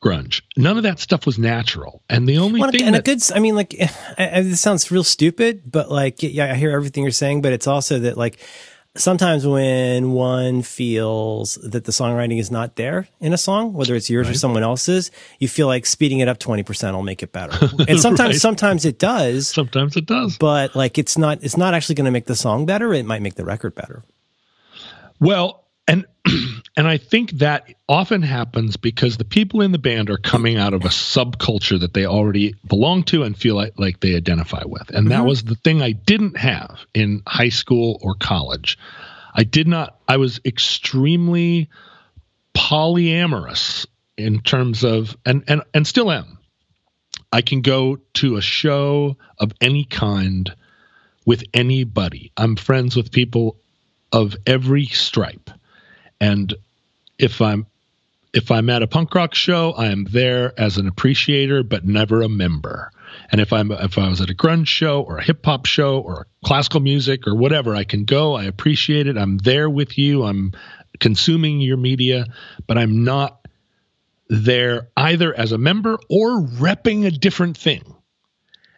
grunge. None of that stuff was natural, and the only well, thing and that, a good I mean like this sounds real stupid, but like yeah I hear everything you're saying, but it's also that like sometimes when one feels that the songwriting is not there in a song, whether it's yours right. or someone else's, you feel like speeding it up twenty percent will make it better, and sometimes right. sometimes it does sometimes it does but like it's not it's not actually going to make the song better. It might make the record better. Well, and And I think that often happens because the people in the band are coming out of a subculture that they already belong to and feel like, like they identify with. And mm-hmm. that was the thing I didn't have in high school or college. I did not, I was extremely polyamorous in terms of, and, and, and still am. I can go to a show of any kind with anybody. I'm friends with people of every stripe. And if I'm if I'm at a punk rock show, I am there as an appreciator, but never a member. And if I'm if I was at a grunge show or a hip hop show or classical music or whatever, I can go. I appreciate it. I'm there with you. I'm consuming your media, but I'm not there either as a member or repping a different thing.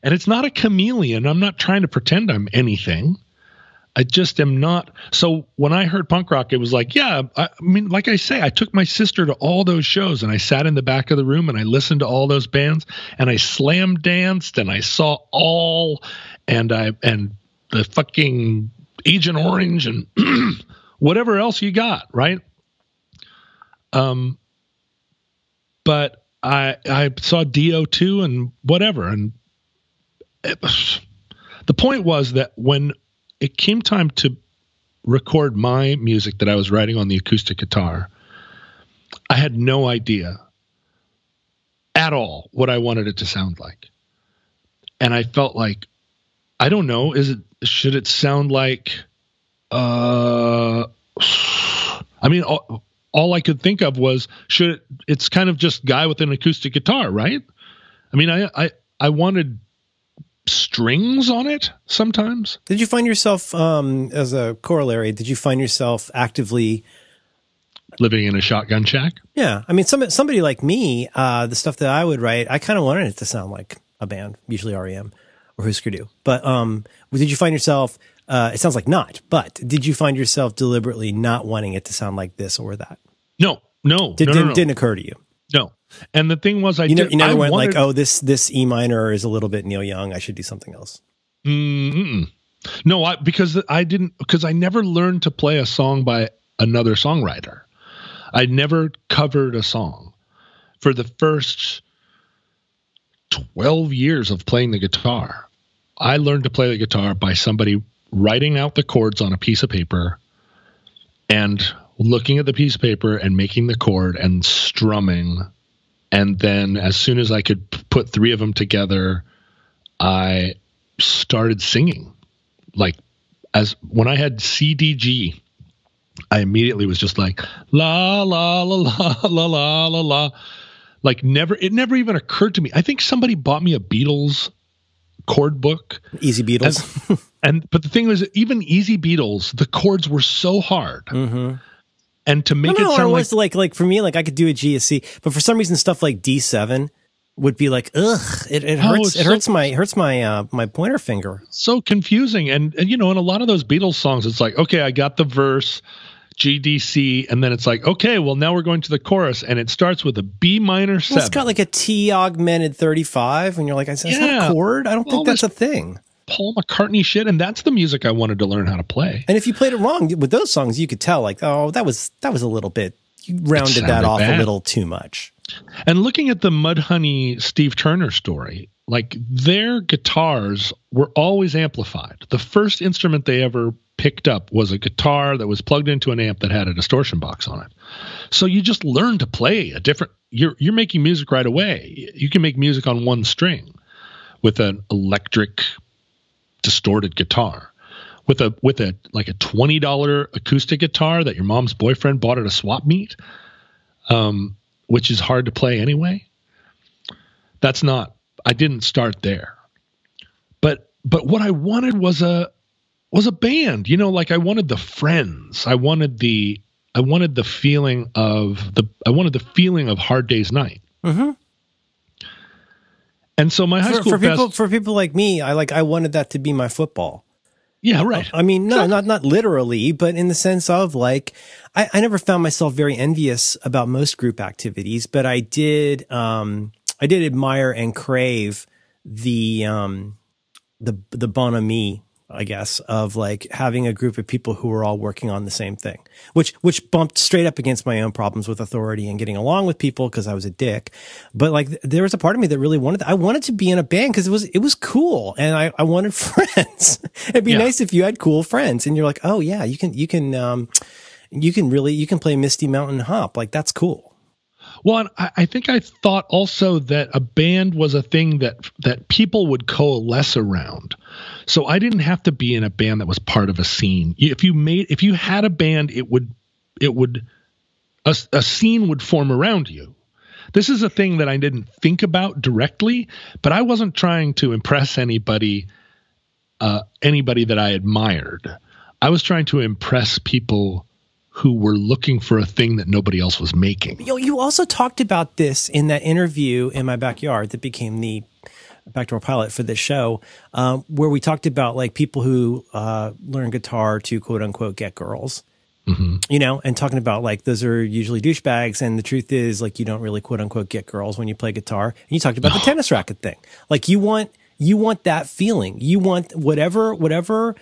And it's not a chameleon. I'm not trying to pretend I'm anything. I just am not. So when I heard punk rock, it was like, yeah, I, I mean, like I say, I took my sister to all those shows, and I sat in the back of the room and I listened to all those bands, and I slam danced, and I saw all, and I, and the fucking Agent Orange and whatever else you got. Right. Um, but I, I saw Dio too and whatever. And it, the point was that when it came time to record my music that I was writing on the acoustic guitar, I had no idea at all what I wanted it to sound like. And I felt like, I don't know, is it, should it sound like, uh, I mean, all, all I could think of was, should it, it's kind of just guy with an acoustic guitar, right? I mean, I, I, I wanted strings on it sometimes. Did you find yourself, um, as a corollary, did you find yourself actively living in a shotgun shack? Yeah. I mean, some, somebody like me, uh, the stuff that I would write, I kind of wanted it to sound like a band, usually R E M or Husker Du. But um, did you find yourself, uh, it sounds like not, but did you find yourself deliberately not wanting it to sound like this or that? No, no. Did, no, didn't, no, no. didn't occur to you? No. And the thing was, I you know, did, you never I went wanted, like, oh, this this E minor is a little bit Neil Young. I should do something else. Mm-mm. No, I, because I didn't because I never learned to play a song by another songwriter. I never covered a song. For the first twelve years of playing the guitar, I learned to play the guitar by somebody writing out the chords on a piece of paper and looking at the piece of paper and making the chord and strumming. And then as soon as I could put three of them together, I started singing. Like, as when I had C D G, I immediately was just like, la, la, la, la, la, la, la, la. Like, never, it never even occurred to me. I think somebody bought me a Beatles chord book. Easy Beatles. And, and but the thing was, even Easy Beatles, the chords were so hard. Mm-hmm. And to make no, no, it sound it was like, like, like for me, like I could do a G, a C, but for some reason, stuff like D seven would be like, ugh, it, it hurts. Oh, it so, hurts my, hurts my, uh, my pointer finger. So confusing. And, and, you know, in a lot of those Beatles songs, it's like, okay, I got the verse, G D C, and then it's like, okay, well, now we're going to the chorus, and it starts with a B minor seven. Well, it's got like a T augmented thirty-five, and you're like, is that yeah. a chord? I don't well, think that's a thing. Paul McCartney shit, and that's the music I wanted to learn how to play. And if you played it wrong with those songs, you could tell, like, oh, that was that was a little bit, you rounded that off bad. a little too much. And looking at the Mudhoney Steve Turner story, like, their guitars were always amplified. The first instrument they ever picked up was a guitar that was plugged into an amp that had a distortion box on it. So you just learn to play a different, you're you're making music right away. You can make music on one string with an electric distorted guitar, with a with a like a twenty dollar acoustic guitar that your mom's boyfriend bought at a swap meet, um which is hard to play anyway. That's not, I didn't start there, but but what I wanted was a was a band, you know, like I wanted the friends, I wanted the I wanted the feeling of the I wanted the feeling of Hard Day's Night. Mm-hmm. And so my high school for, for best, people for people like me, I like I wanted that to be my football. Yeah, right. I, I mean, no, exactly. not not literally, but in the sense of like, I, I never found myself very envious about most group activities, but I did um, I did admire and crave the um, the the bonhomie, I guess, of like having a group of people who were all working on the same thing, which which bumped straight up against my own problems with authority and getting along with people because I was a dick. But like there was a part of me that really wanted, I wanted to be in a band because it was it was cool, and I, I wanted friends. It'd be yeah. nice if you had cool friends, and you're like, oh yeah, you can you can um, you can really you can play Misty Mountain Hop, like that's cool. Well, I, I think I thought also that a band was a thing that that people would coalesce around. So I didn't have to be in a band that was part of a scene. If you made, if you had a band, it would, it would, a, a scene would form around you. This is a thing that I didn't think about directly, but I wasn't trying to impress anybody, uh, anybody that I admired. I was trying to impress people who were looking for a thing that nobody else was making. You, you also talked about this in that interview in my backyard that became the backdoor pilot for this show, um, where we talked about like people who uh, learn guitar to quote unquote get girls, mm-hmm. you know, and talking about like those are usually douchebags. And the truth is like you don't really quote unquote get girls when you play guitar. And you talked about oh. the tennis racket thing. Like you want you want that feeling. You want whatever whatever.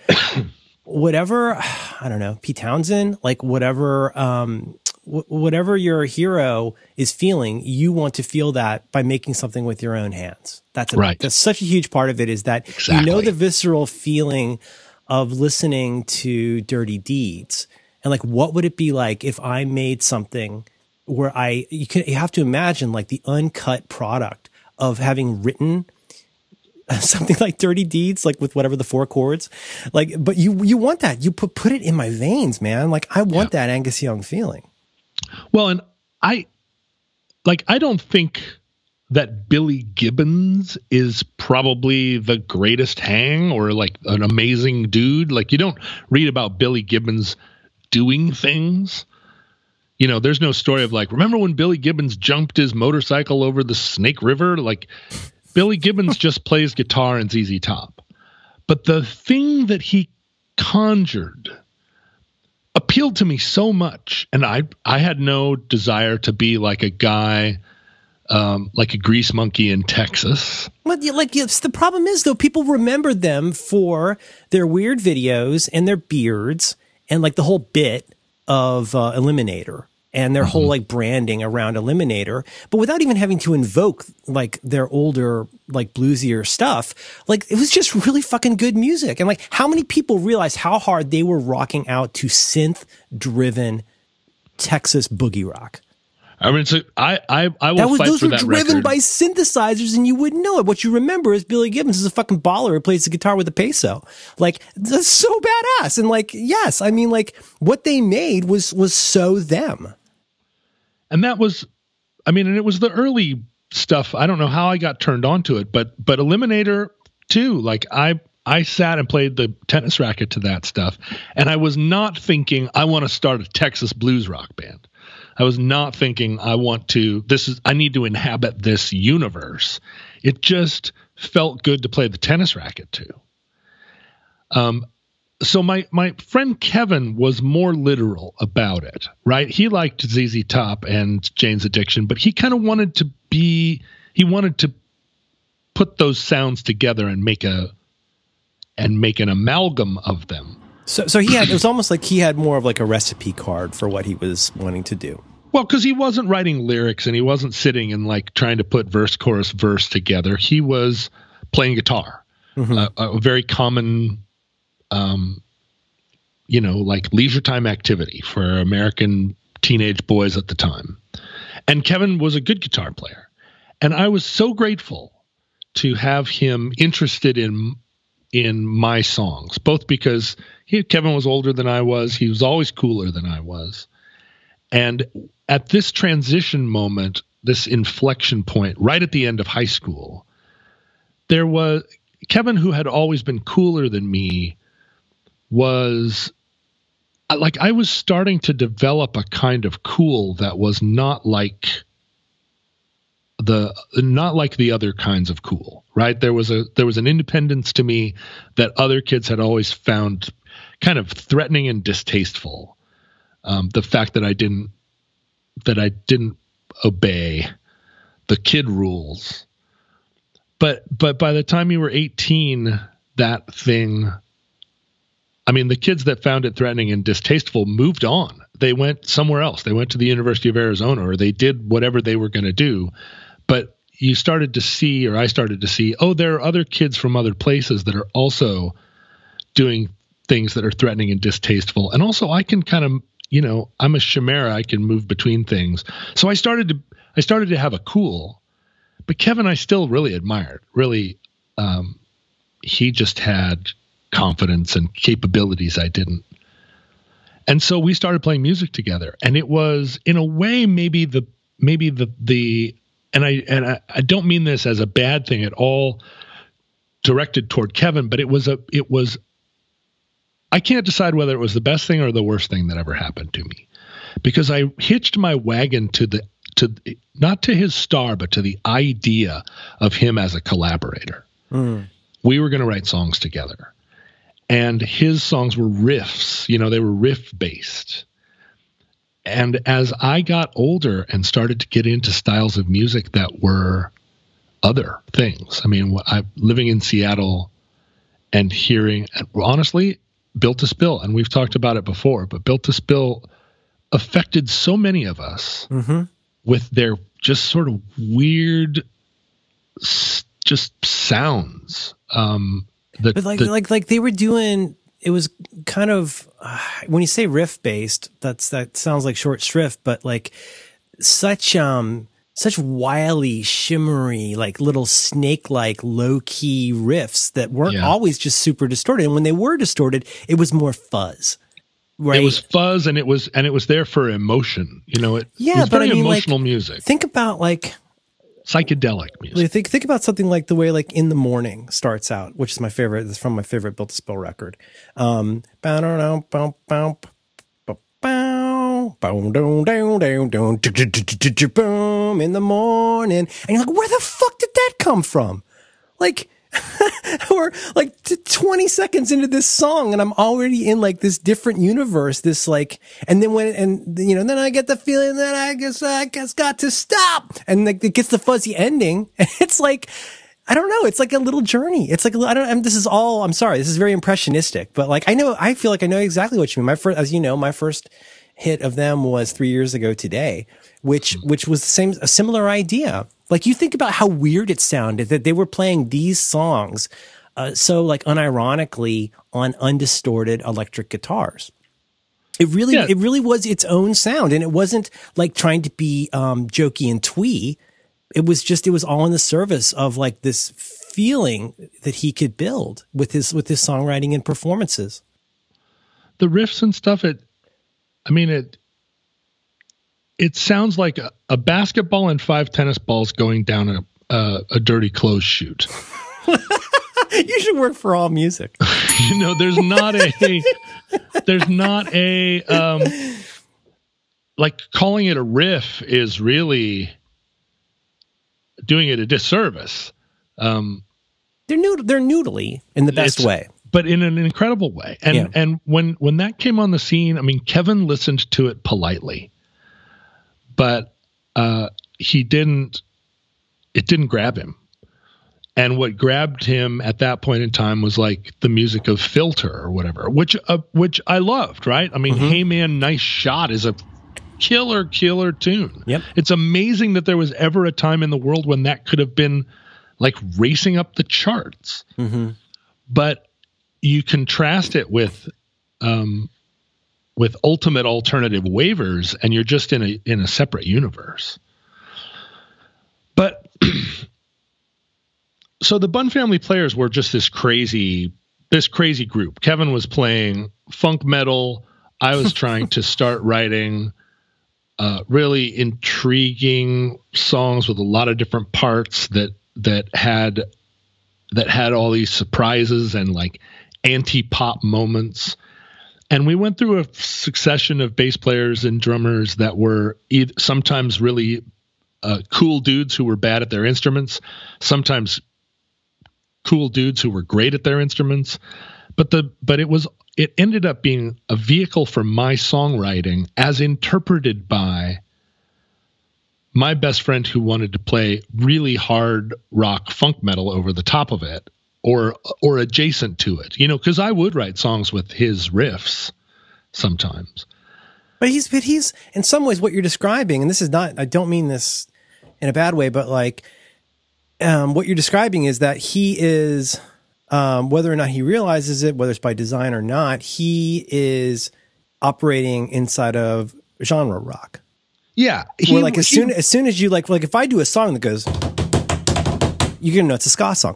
Whatever, I don't know, Pete Townsend, like whatever, um, w- whatever your hero is feeling, you want to feel that by making something with your own hands. That's a, right. That's such a huge part of it is that exactly. you know the visceral feeling of listening to Dirty Deeds, and like what would it be like if I made something where I you can you have to imagine like the uncut product of having written something like Dirty Deeds, like with whatever the four chords, like, but you, you want that, you put, put it in my veins, man. Like I want yeah. that Angus Young feeling. Well, and I, like, I don't think that Billy Gibbons is probably the greatest hang or like an amazing dude. Like you don't read about Billy Gibbons doing things. You know, there's no story of like, remember when Billy Gibbons jumped his motorcycle over the Snake River? Like, Billy Gibbons just plays guitar and Z Z Top. But the thing that he conjured appealed to me so much. And I, I had no desire to be like a guy, um, like a grease monkey in Texas. But like, it's, the problem is, though, people remember them for their weird videos and their beards and like the whole bit of uh, Eliminator. And their mm-hmm. whole like branding around Eliminator, but without even having to invoke like their older, like bluesier stuff. Like it was just really fucking good music. And like how many people realize how hard they were rocking out to synth driven Texas boogie rock. I mean, so I, I, I will that was, fight those for were that driven record. By synthesizers, and you wouldn't know it. What you remember is Billy Gibbons is a fucking baller who plays the guitar with a peso. Like, that's so badass. And like, yes, I mean, like, what they made was was so them. And that was, I mean, and it was the early stuff. I don't know how I got turned on to it, but but Eliminator too. Like, I I sat and played the tennis racket to that stuff, and I was not thinking I want to start a Texas blues rock band. I was not thinking I want to, this is, I need to inhabit this universe. It just felt good to play the tennis racket to. Um, so my, my friend Kevin was more literal about it, right? He liked Z Z Top and Jane's Addiction, but he kind of wanted to be, he wanted to put those sounds together and make a, and make an amalgam of them. So, so he had, it was almost like he had more of like a recipe card for what he was wanting to do. Well, because he wasn't writing lyrics and he wasn't sitting and like trying to put verse, chorus, verse together. He was playing guitar, mm-hmm. uh, a very common, um, you know, like leisure time activity for American teenage boys at the time. And Kevin was a good guitar player. And I was so grateful to have him interested in in my songs, both because he, Kevin was older than I was. He was always cooler than I was. And at this transition moment, this inflection point, right at the end of high school, there was Kevin, who had always been cooler than me, was like, I was starting to develop a kind of cool that was not like the, not like the other kinds of cool, right? There was a, there was an independence to me that other kids had always found kind of threatening and distasteful. Um, the fact that I didn't, that I didn't obey the kid rules, but, but by the time you were eighteen, that thing, I mean, the kids that found it threatening and distasteful moved on. They went somewhere else. They went to the University of Arizona, or they did whatever they were going to do. But you started to see, or I started to see, oh, there are other kids from other places that are also doing things that are threatening and distasteful. And also I can kind of, you know, I'm a chimera. I can move between things. So I started to, I started to have a cool, but Kevin, I still really admired, really. Um, he just had confidence and capabilities I didn't. And so we started playing music together, and it was in a way, maybe the, maybe the, the, And I and I, I don't mean this as a bad thing at all directed toward Kevin, but it was a it was I can't decide whether it was the best thing or the worst thing that ever happened to me, because I hitched my wagon to the to not to his star, but to the idea of him as a collaborator. Mm. We were going to write songs together, and his songs were riffs. You know, they were riff based. And as I got older and started to get into styles of music that were other things, I mean, I, living in Seattle and hearing, honestly, Built to Spill, and we've talked about it before, but Built to Spill affected so many of us mm-hmm. with their just sort of weird, just sounds. Um, the, but like, the, like, like they were doing. It was kind of, uh, when you say riff based, that's, that sounds like short shrift, but like such, um, such wily, shimmery, like little snake, like low key riffs that weren't yeah. always just super distorted. And when they were distorted, it was more fuzz, right? It was fuzz, and it was, and it was there for emotion. You know, it, yeah, it was but very I mean, emotional like, music. Think about like psychedelic music. Think, think about something like the way like In the Morning starts out, which is my favorite. It's from my favorite Built to Spill record. Um, in the morning. And you're like, where the fuck did that come from? Like, we're like twenty seconds into this song, and I'm already in like this different universe, this like, and then when, and you know, then I get the feeling that I guess I guess got to stop, and like it gets the fuzzy ending, and it's like, I don't know, it's like a little journey. It's like, I don't, I'm, this is all, I'm sorry, this is very impressionistic, but like, I know, I feel like I know exactly what you mean. My first, as you know, my first hit of them was three years ago today, which, which was the same, a similar idea. Like, you think about how weird it sounded that they were playing these songs uh, so, like, unironically on undistorted electric guitars. It really, yeah. it really was its own sound, and it wasn't like trying to be um, jokey and twee. It was just, it was all in the service of like this feeling that he could build with his with his songwriting and performances. The riffs and stuff. It, I mean it. It sounds like a, a basketball and five tennis balls going down a a, a dirty clothes chute. You should work for AllMusic. You know, there's not a, there's not a, um, like calling it a riff is really doing it a disservice. Um, they're nood- they're noodly in the best way, but in an incredible way. And, yeah. and when, when that came on the scene, I mean, Kevin listened to it politely, but, uh, he didn't, it didn't grab him. And what grabbed him at that point in time was like the music of Filter or whatever, which uh, which I loved, right? I mean, mm-hmm. Hey Man, Nice Shot is a killer, killer tune. Yep. It's amazing that there was ever a time in the world when that could have been like racing up the charts. Mm-hmm. But you contrast it with um, with Ultimate Alternative Waivers, and you're just in a in a separate universe. But... So the Bun Family Players were just this crazy, this crazy group. Kevin was playing funk metal. I was trying to start writing uh, really intriguing songs with a lot of different parts that that had that had all these surprises and like anti-pop moments. And we went through a succession of bass players and drummers that were e- sometimes really uh, cool dudes who were bad at their instruments, sometimes cool dudes who were great at their instruments, but the but it was it ended up being a vehicle for my songwriting as interpreted by my best friend who wanted to play really hard rock funk metal over the top of it or or adjacent to it, you know, because I would write songs with his riffs sometimes. But he's but he's in some ways what you're describing, and this is not, I don't mean this in a bad way, but like. Um, what you're describing is that he is, um, whether or not he realizes it, whether it's by design or not, he is operating inside of genre rock. Yeah. He, Where like as he, soon as soon as you like, like if I do a song that goes, you're going to know it's a ska song.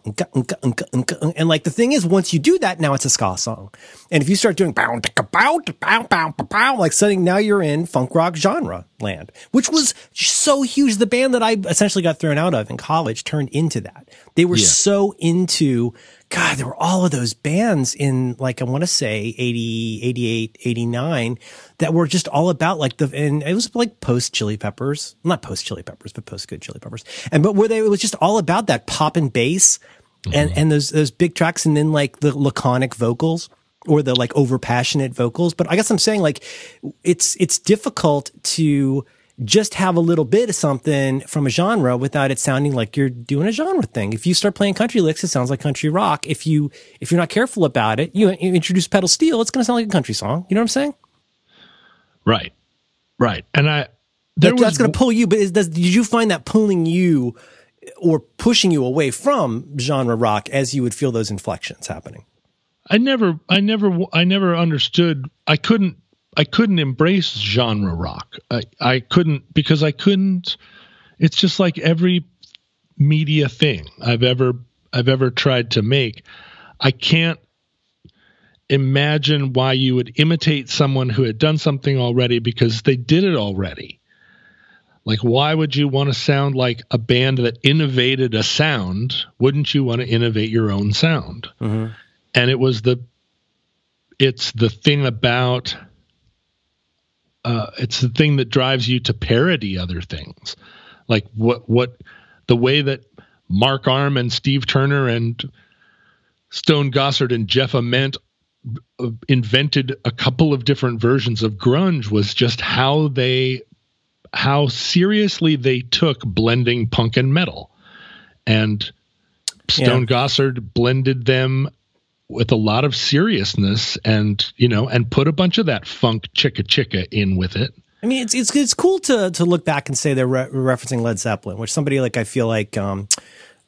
And like, the thing is, once you do that, now it's a ska song. And if you start doing bow, bow, bow, bow, bow, like suddenly now you're in funk rock genre land, which was so huge. The band that I essentially got thrown out of in college turned into that. They were yeah. so into, God, there were all of those bands in like, I want to say eighty, eighty-eight, eighty-nine that were just all about like the, and it was like post Chili Peppers, not post Chili Peppers, but post good Chili Peppers. And, but where they, it was just all about that pop and bass and, mm-hmm. and those, those big tracks. And then like the laconic vocals or the like over passionate vocals. But I guess I'm saying like, it's, it's difficult to just have a little bit of something from a genre without it sounding like you're doing a genre thing. If you start playing country licks, it sounds like country rock. If you, if you're not careful about it, you, you introduce pedal steel, it's going to sound like a country song. You know what I'm saying? Right. Right. And I, there that, was, that's going to pull you, but is, does, did you find that pulling you or pushing you away from genre rock as you would feel those inflections happening? I never, I never, I never understood. I couldn't, I couldn't embrace genre rock. I, I couldn't because I couldn't. It's just like every media thing I've ever I've ever tried to make. I can't imagine why you would imitate someone who had done something already because they did it already. Like, why would you want to sound like a band that innovated a sound? Wouldn't you want to innovate your own sound? Mm-hmm. And it was the it's the thing about. Uh, it's the thing that drives you to parody other things, like what what the way that Mark Arm and Steve Turner and Stone Gossard and Jeff Ament invented a couple of different versions of grunge was just how they how seriously they took blending punk and metal, and Stone yeah. Gossard blended them with a lot of seriousness and, you know, and put a bunch of that funk chicka chicka in with it. I mean, it's, it's, it's cool to, to look back and say they're re- referencing Led Zeppelin, which somebody like, I feel like, um,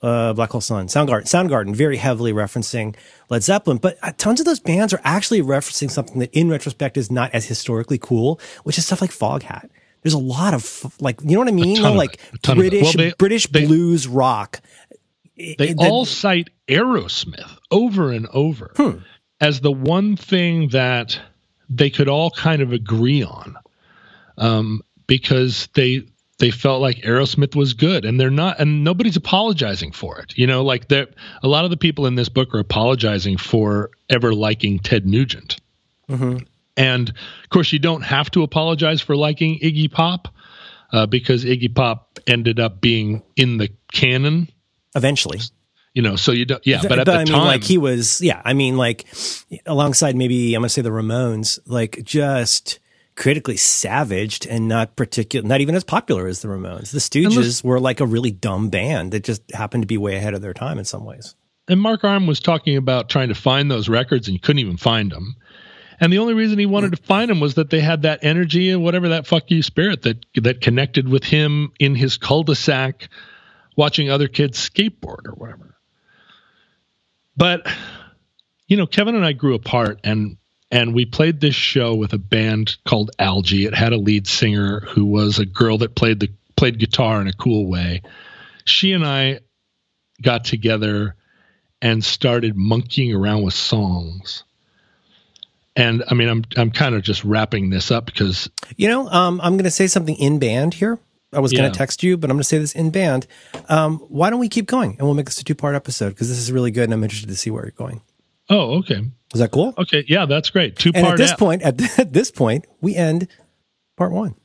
uh, Black Hole Sun, Soundgarden, Soundgarden, very heavily referencing Led Zeppelin. But uh, tons of those bands are actually referencing something that in retrospect is not as historically cool, which is stuff like Foghat. There's a lot of, like, you know what I mean? No, like of, British well, they, British they, blues rock. They it, all the, cite Aerosmith over and over hmm. as the one thing that they could all kind of agree on, um, because they they felt like Aerosmith was good, and they're not, and nobody's apologizing for it. You know, like there, a lot of the people in this book are apologizing for ever liking Ted Nugent. Mm-hmm. And of course, you don't have to apologize for liking Iggy Pop, uh, because Iggy Pop ended up being in the canon eventually. You know, so you don't, yeah. But at but the I mean, time, like he was, yeah. I mean, like alongside maybe I'm gonna say the Ramones, like just critically savaged and not particular, not even as popular as the Ramones. The Stooges Unless, were like a really dumb band that just happened to be way ahead of their time in some ways. And Mark Arm was talking about trying to find those records, and you couldn't even find them. And the only reason he wanted to find him was that they had that energy and whatever that fuck you spirit that that connected with him in his cul-de-sac watching other kids skateboard or whatever. But, you know, Kevin and I grew apart, and and we played this show with a band called Algae. It had a lead singer who was a girl that played the played guitar in a cool way. She and I got together and started monkeying around with songs. And I mean, I'm I'm kind of just wrapping this up because, you know, um, I'm going to say something in band here. I was yeah. going to text you, but I'm going to say this in band. Um, why don't we keep going, and we'll make this a two part episode because this is really good, and I'm interested to see where you're going. Oh, okay. Is that cool? Okay, yeah, that's great. Two part. And at this app. point, at, th- at this point, we end part one.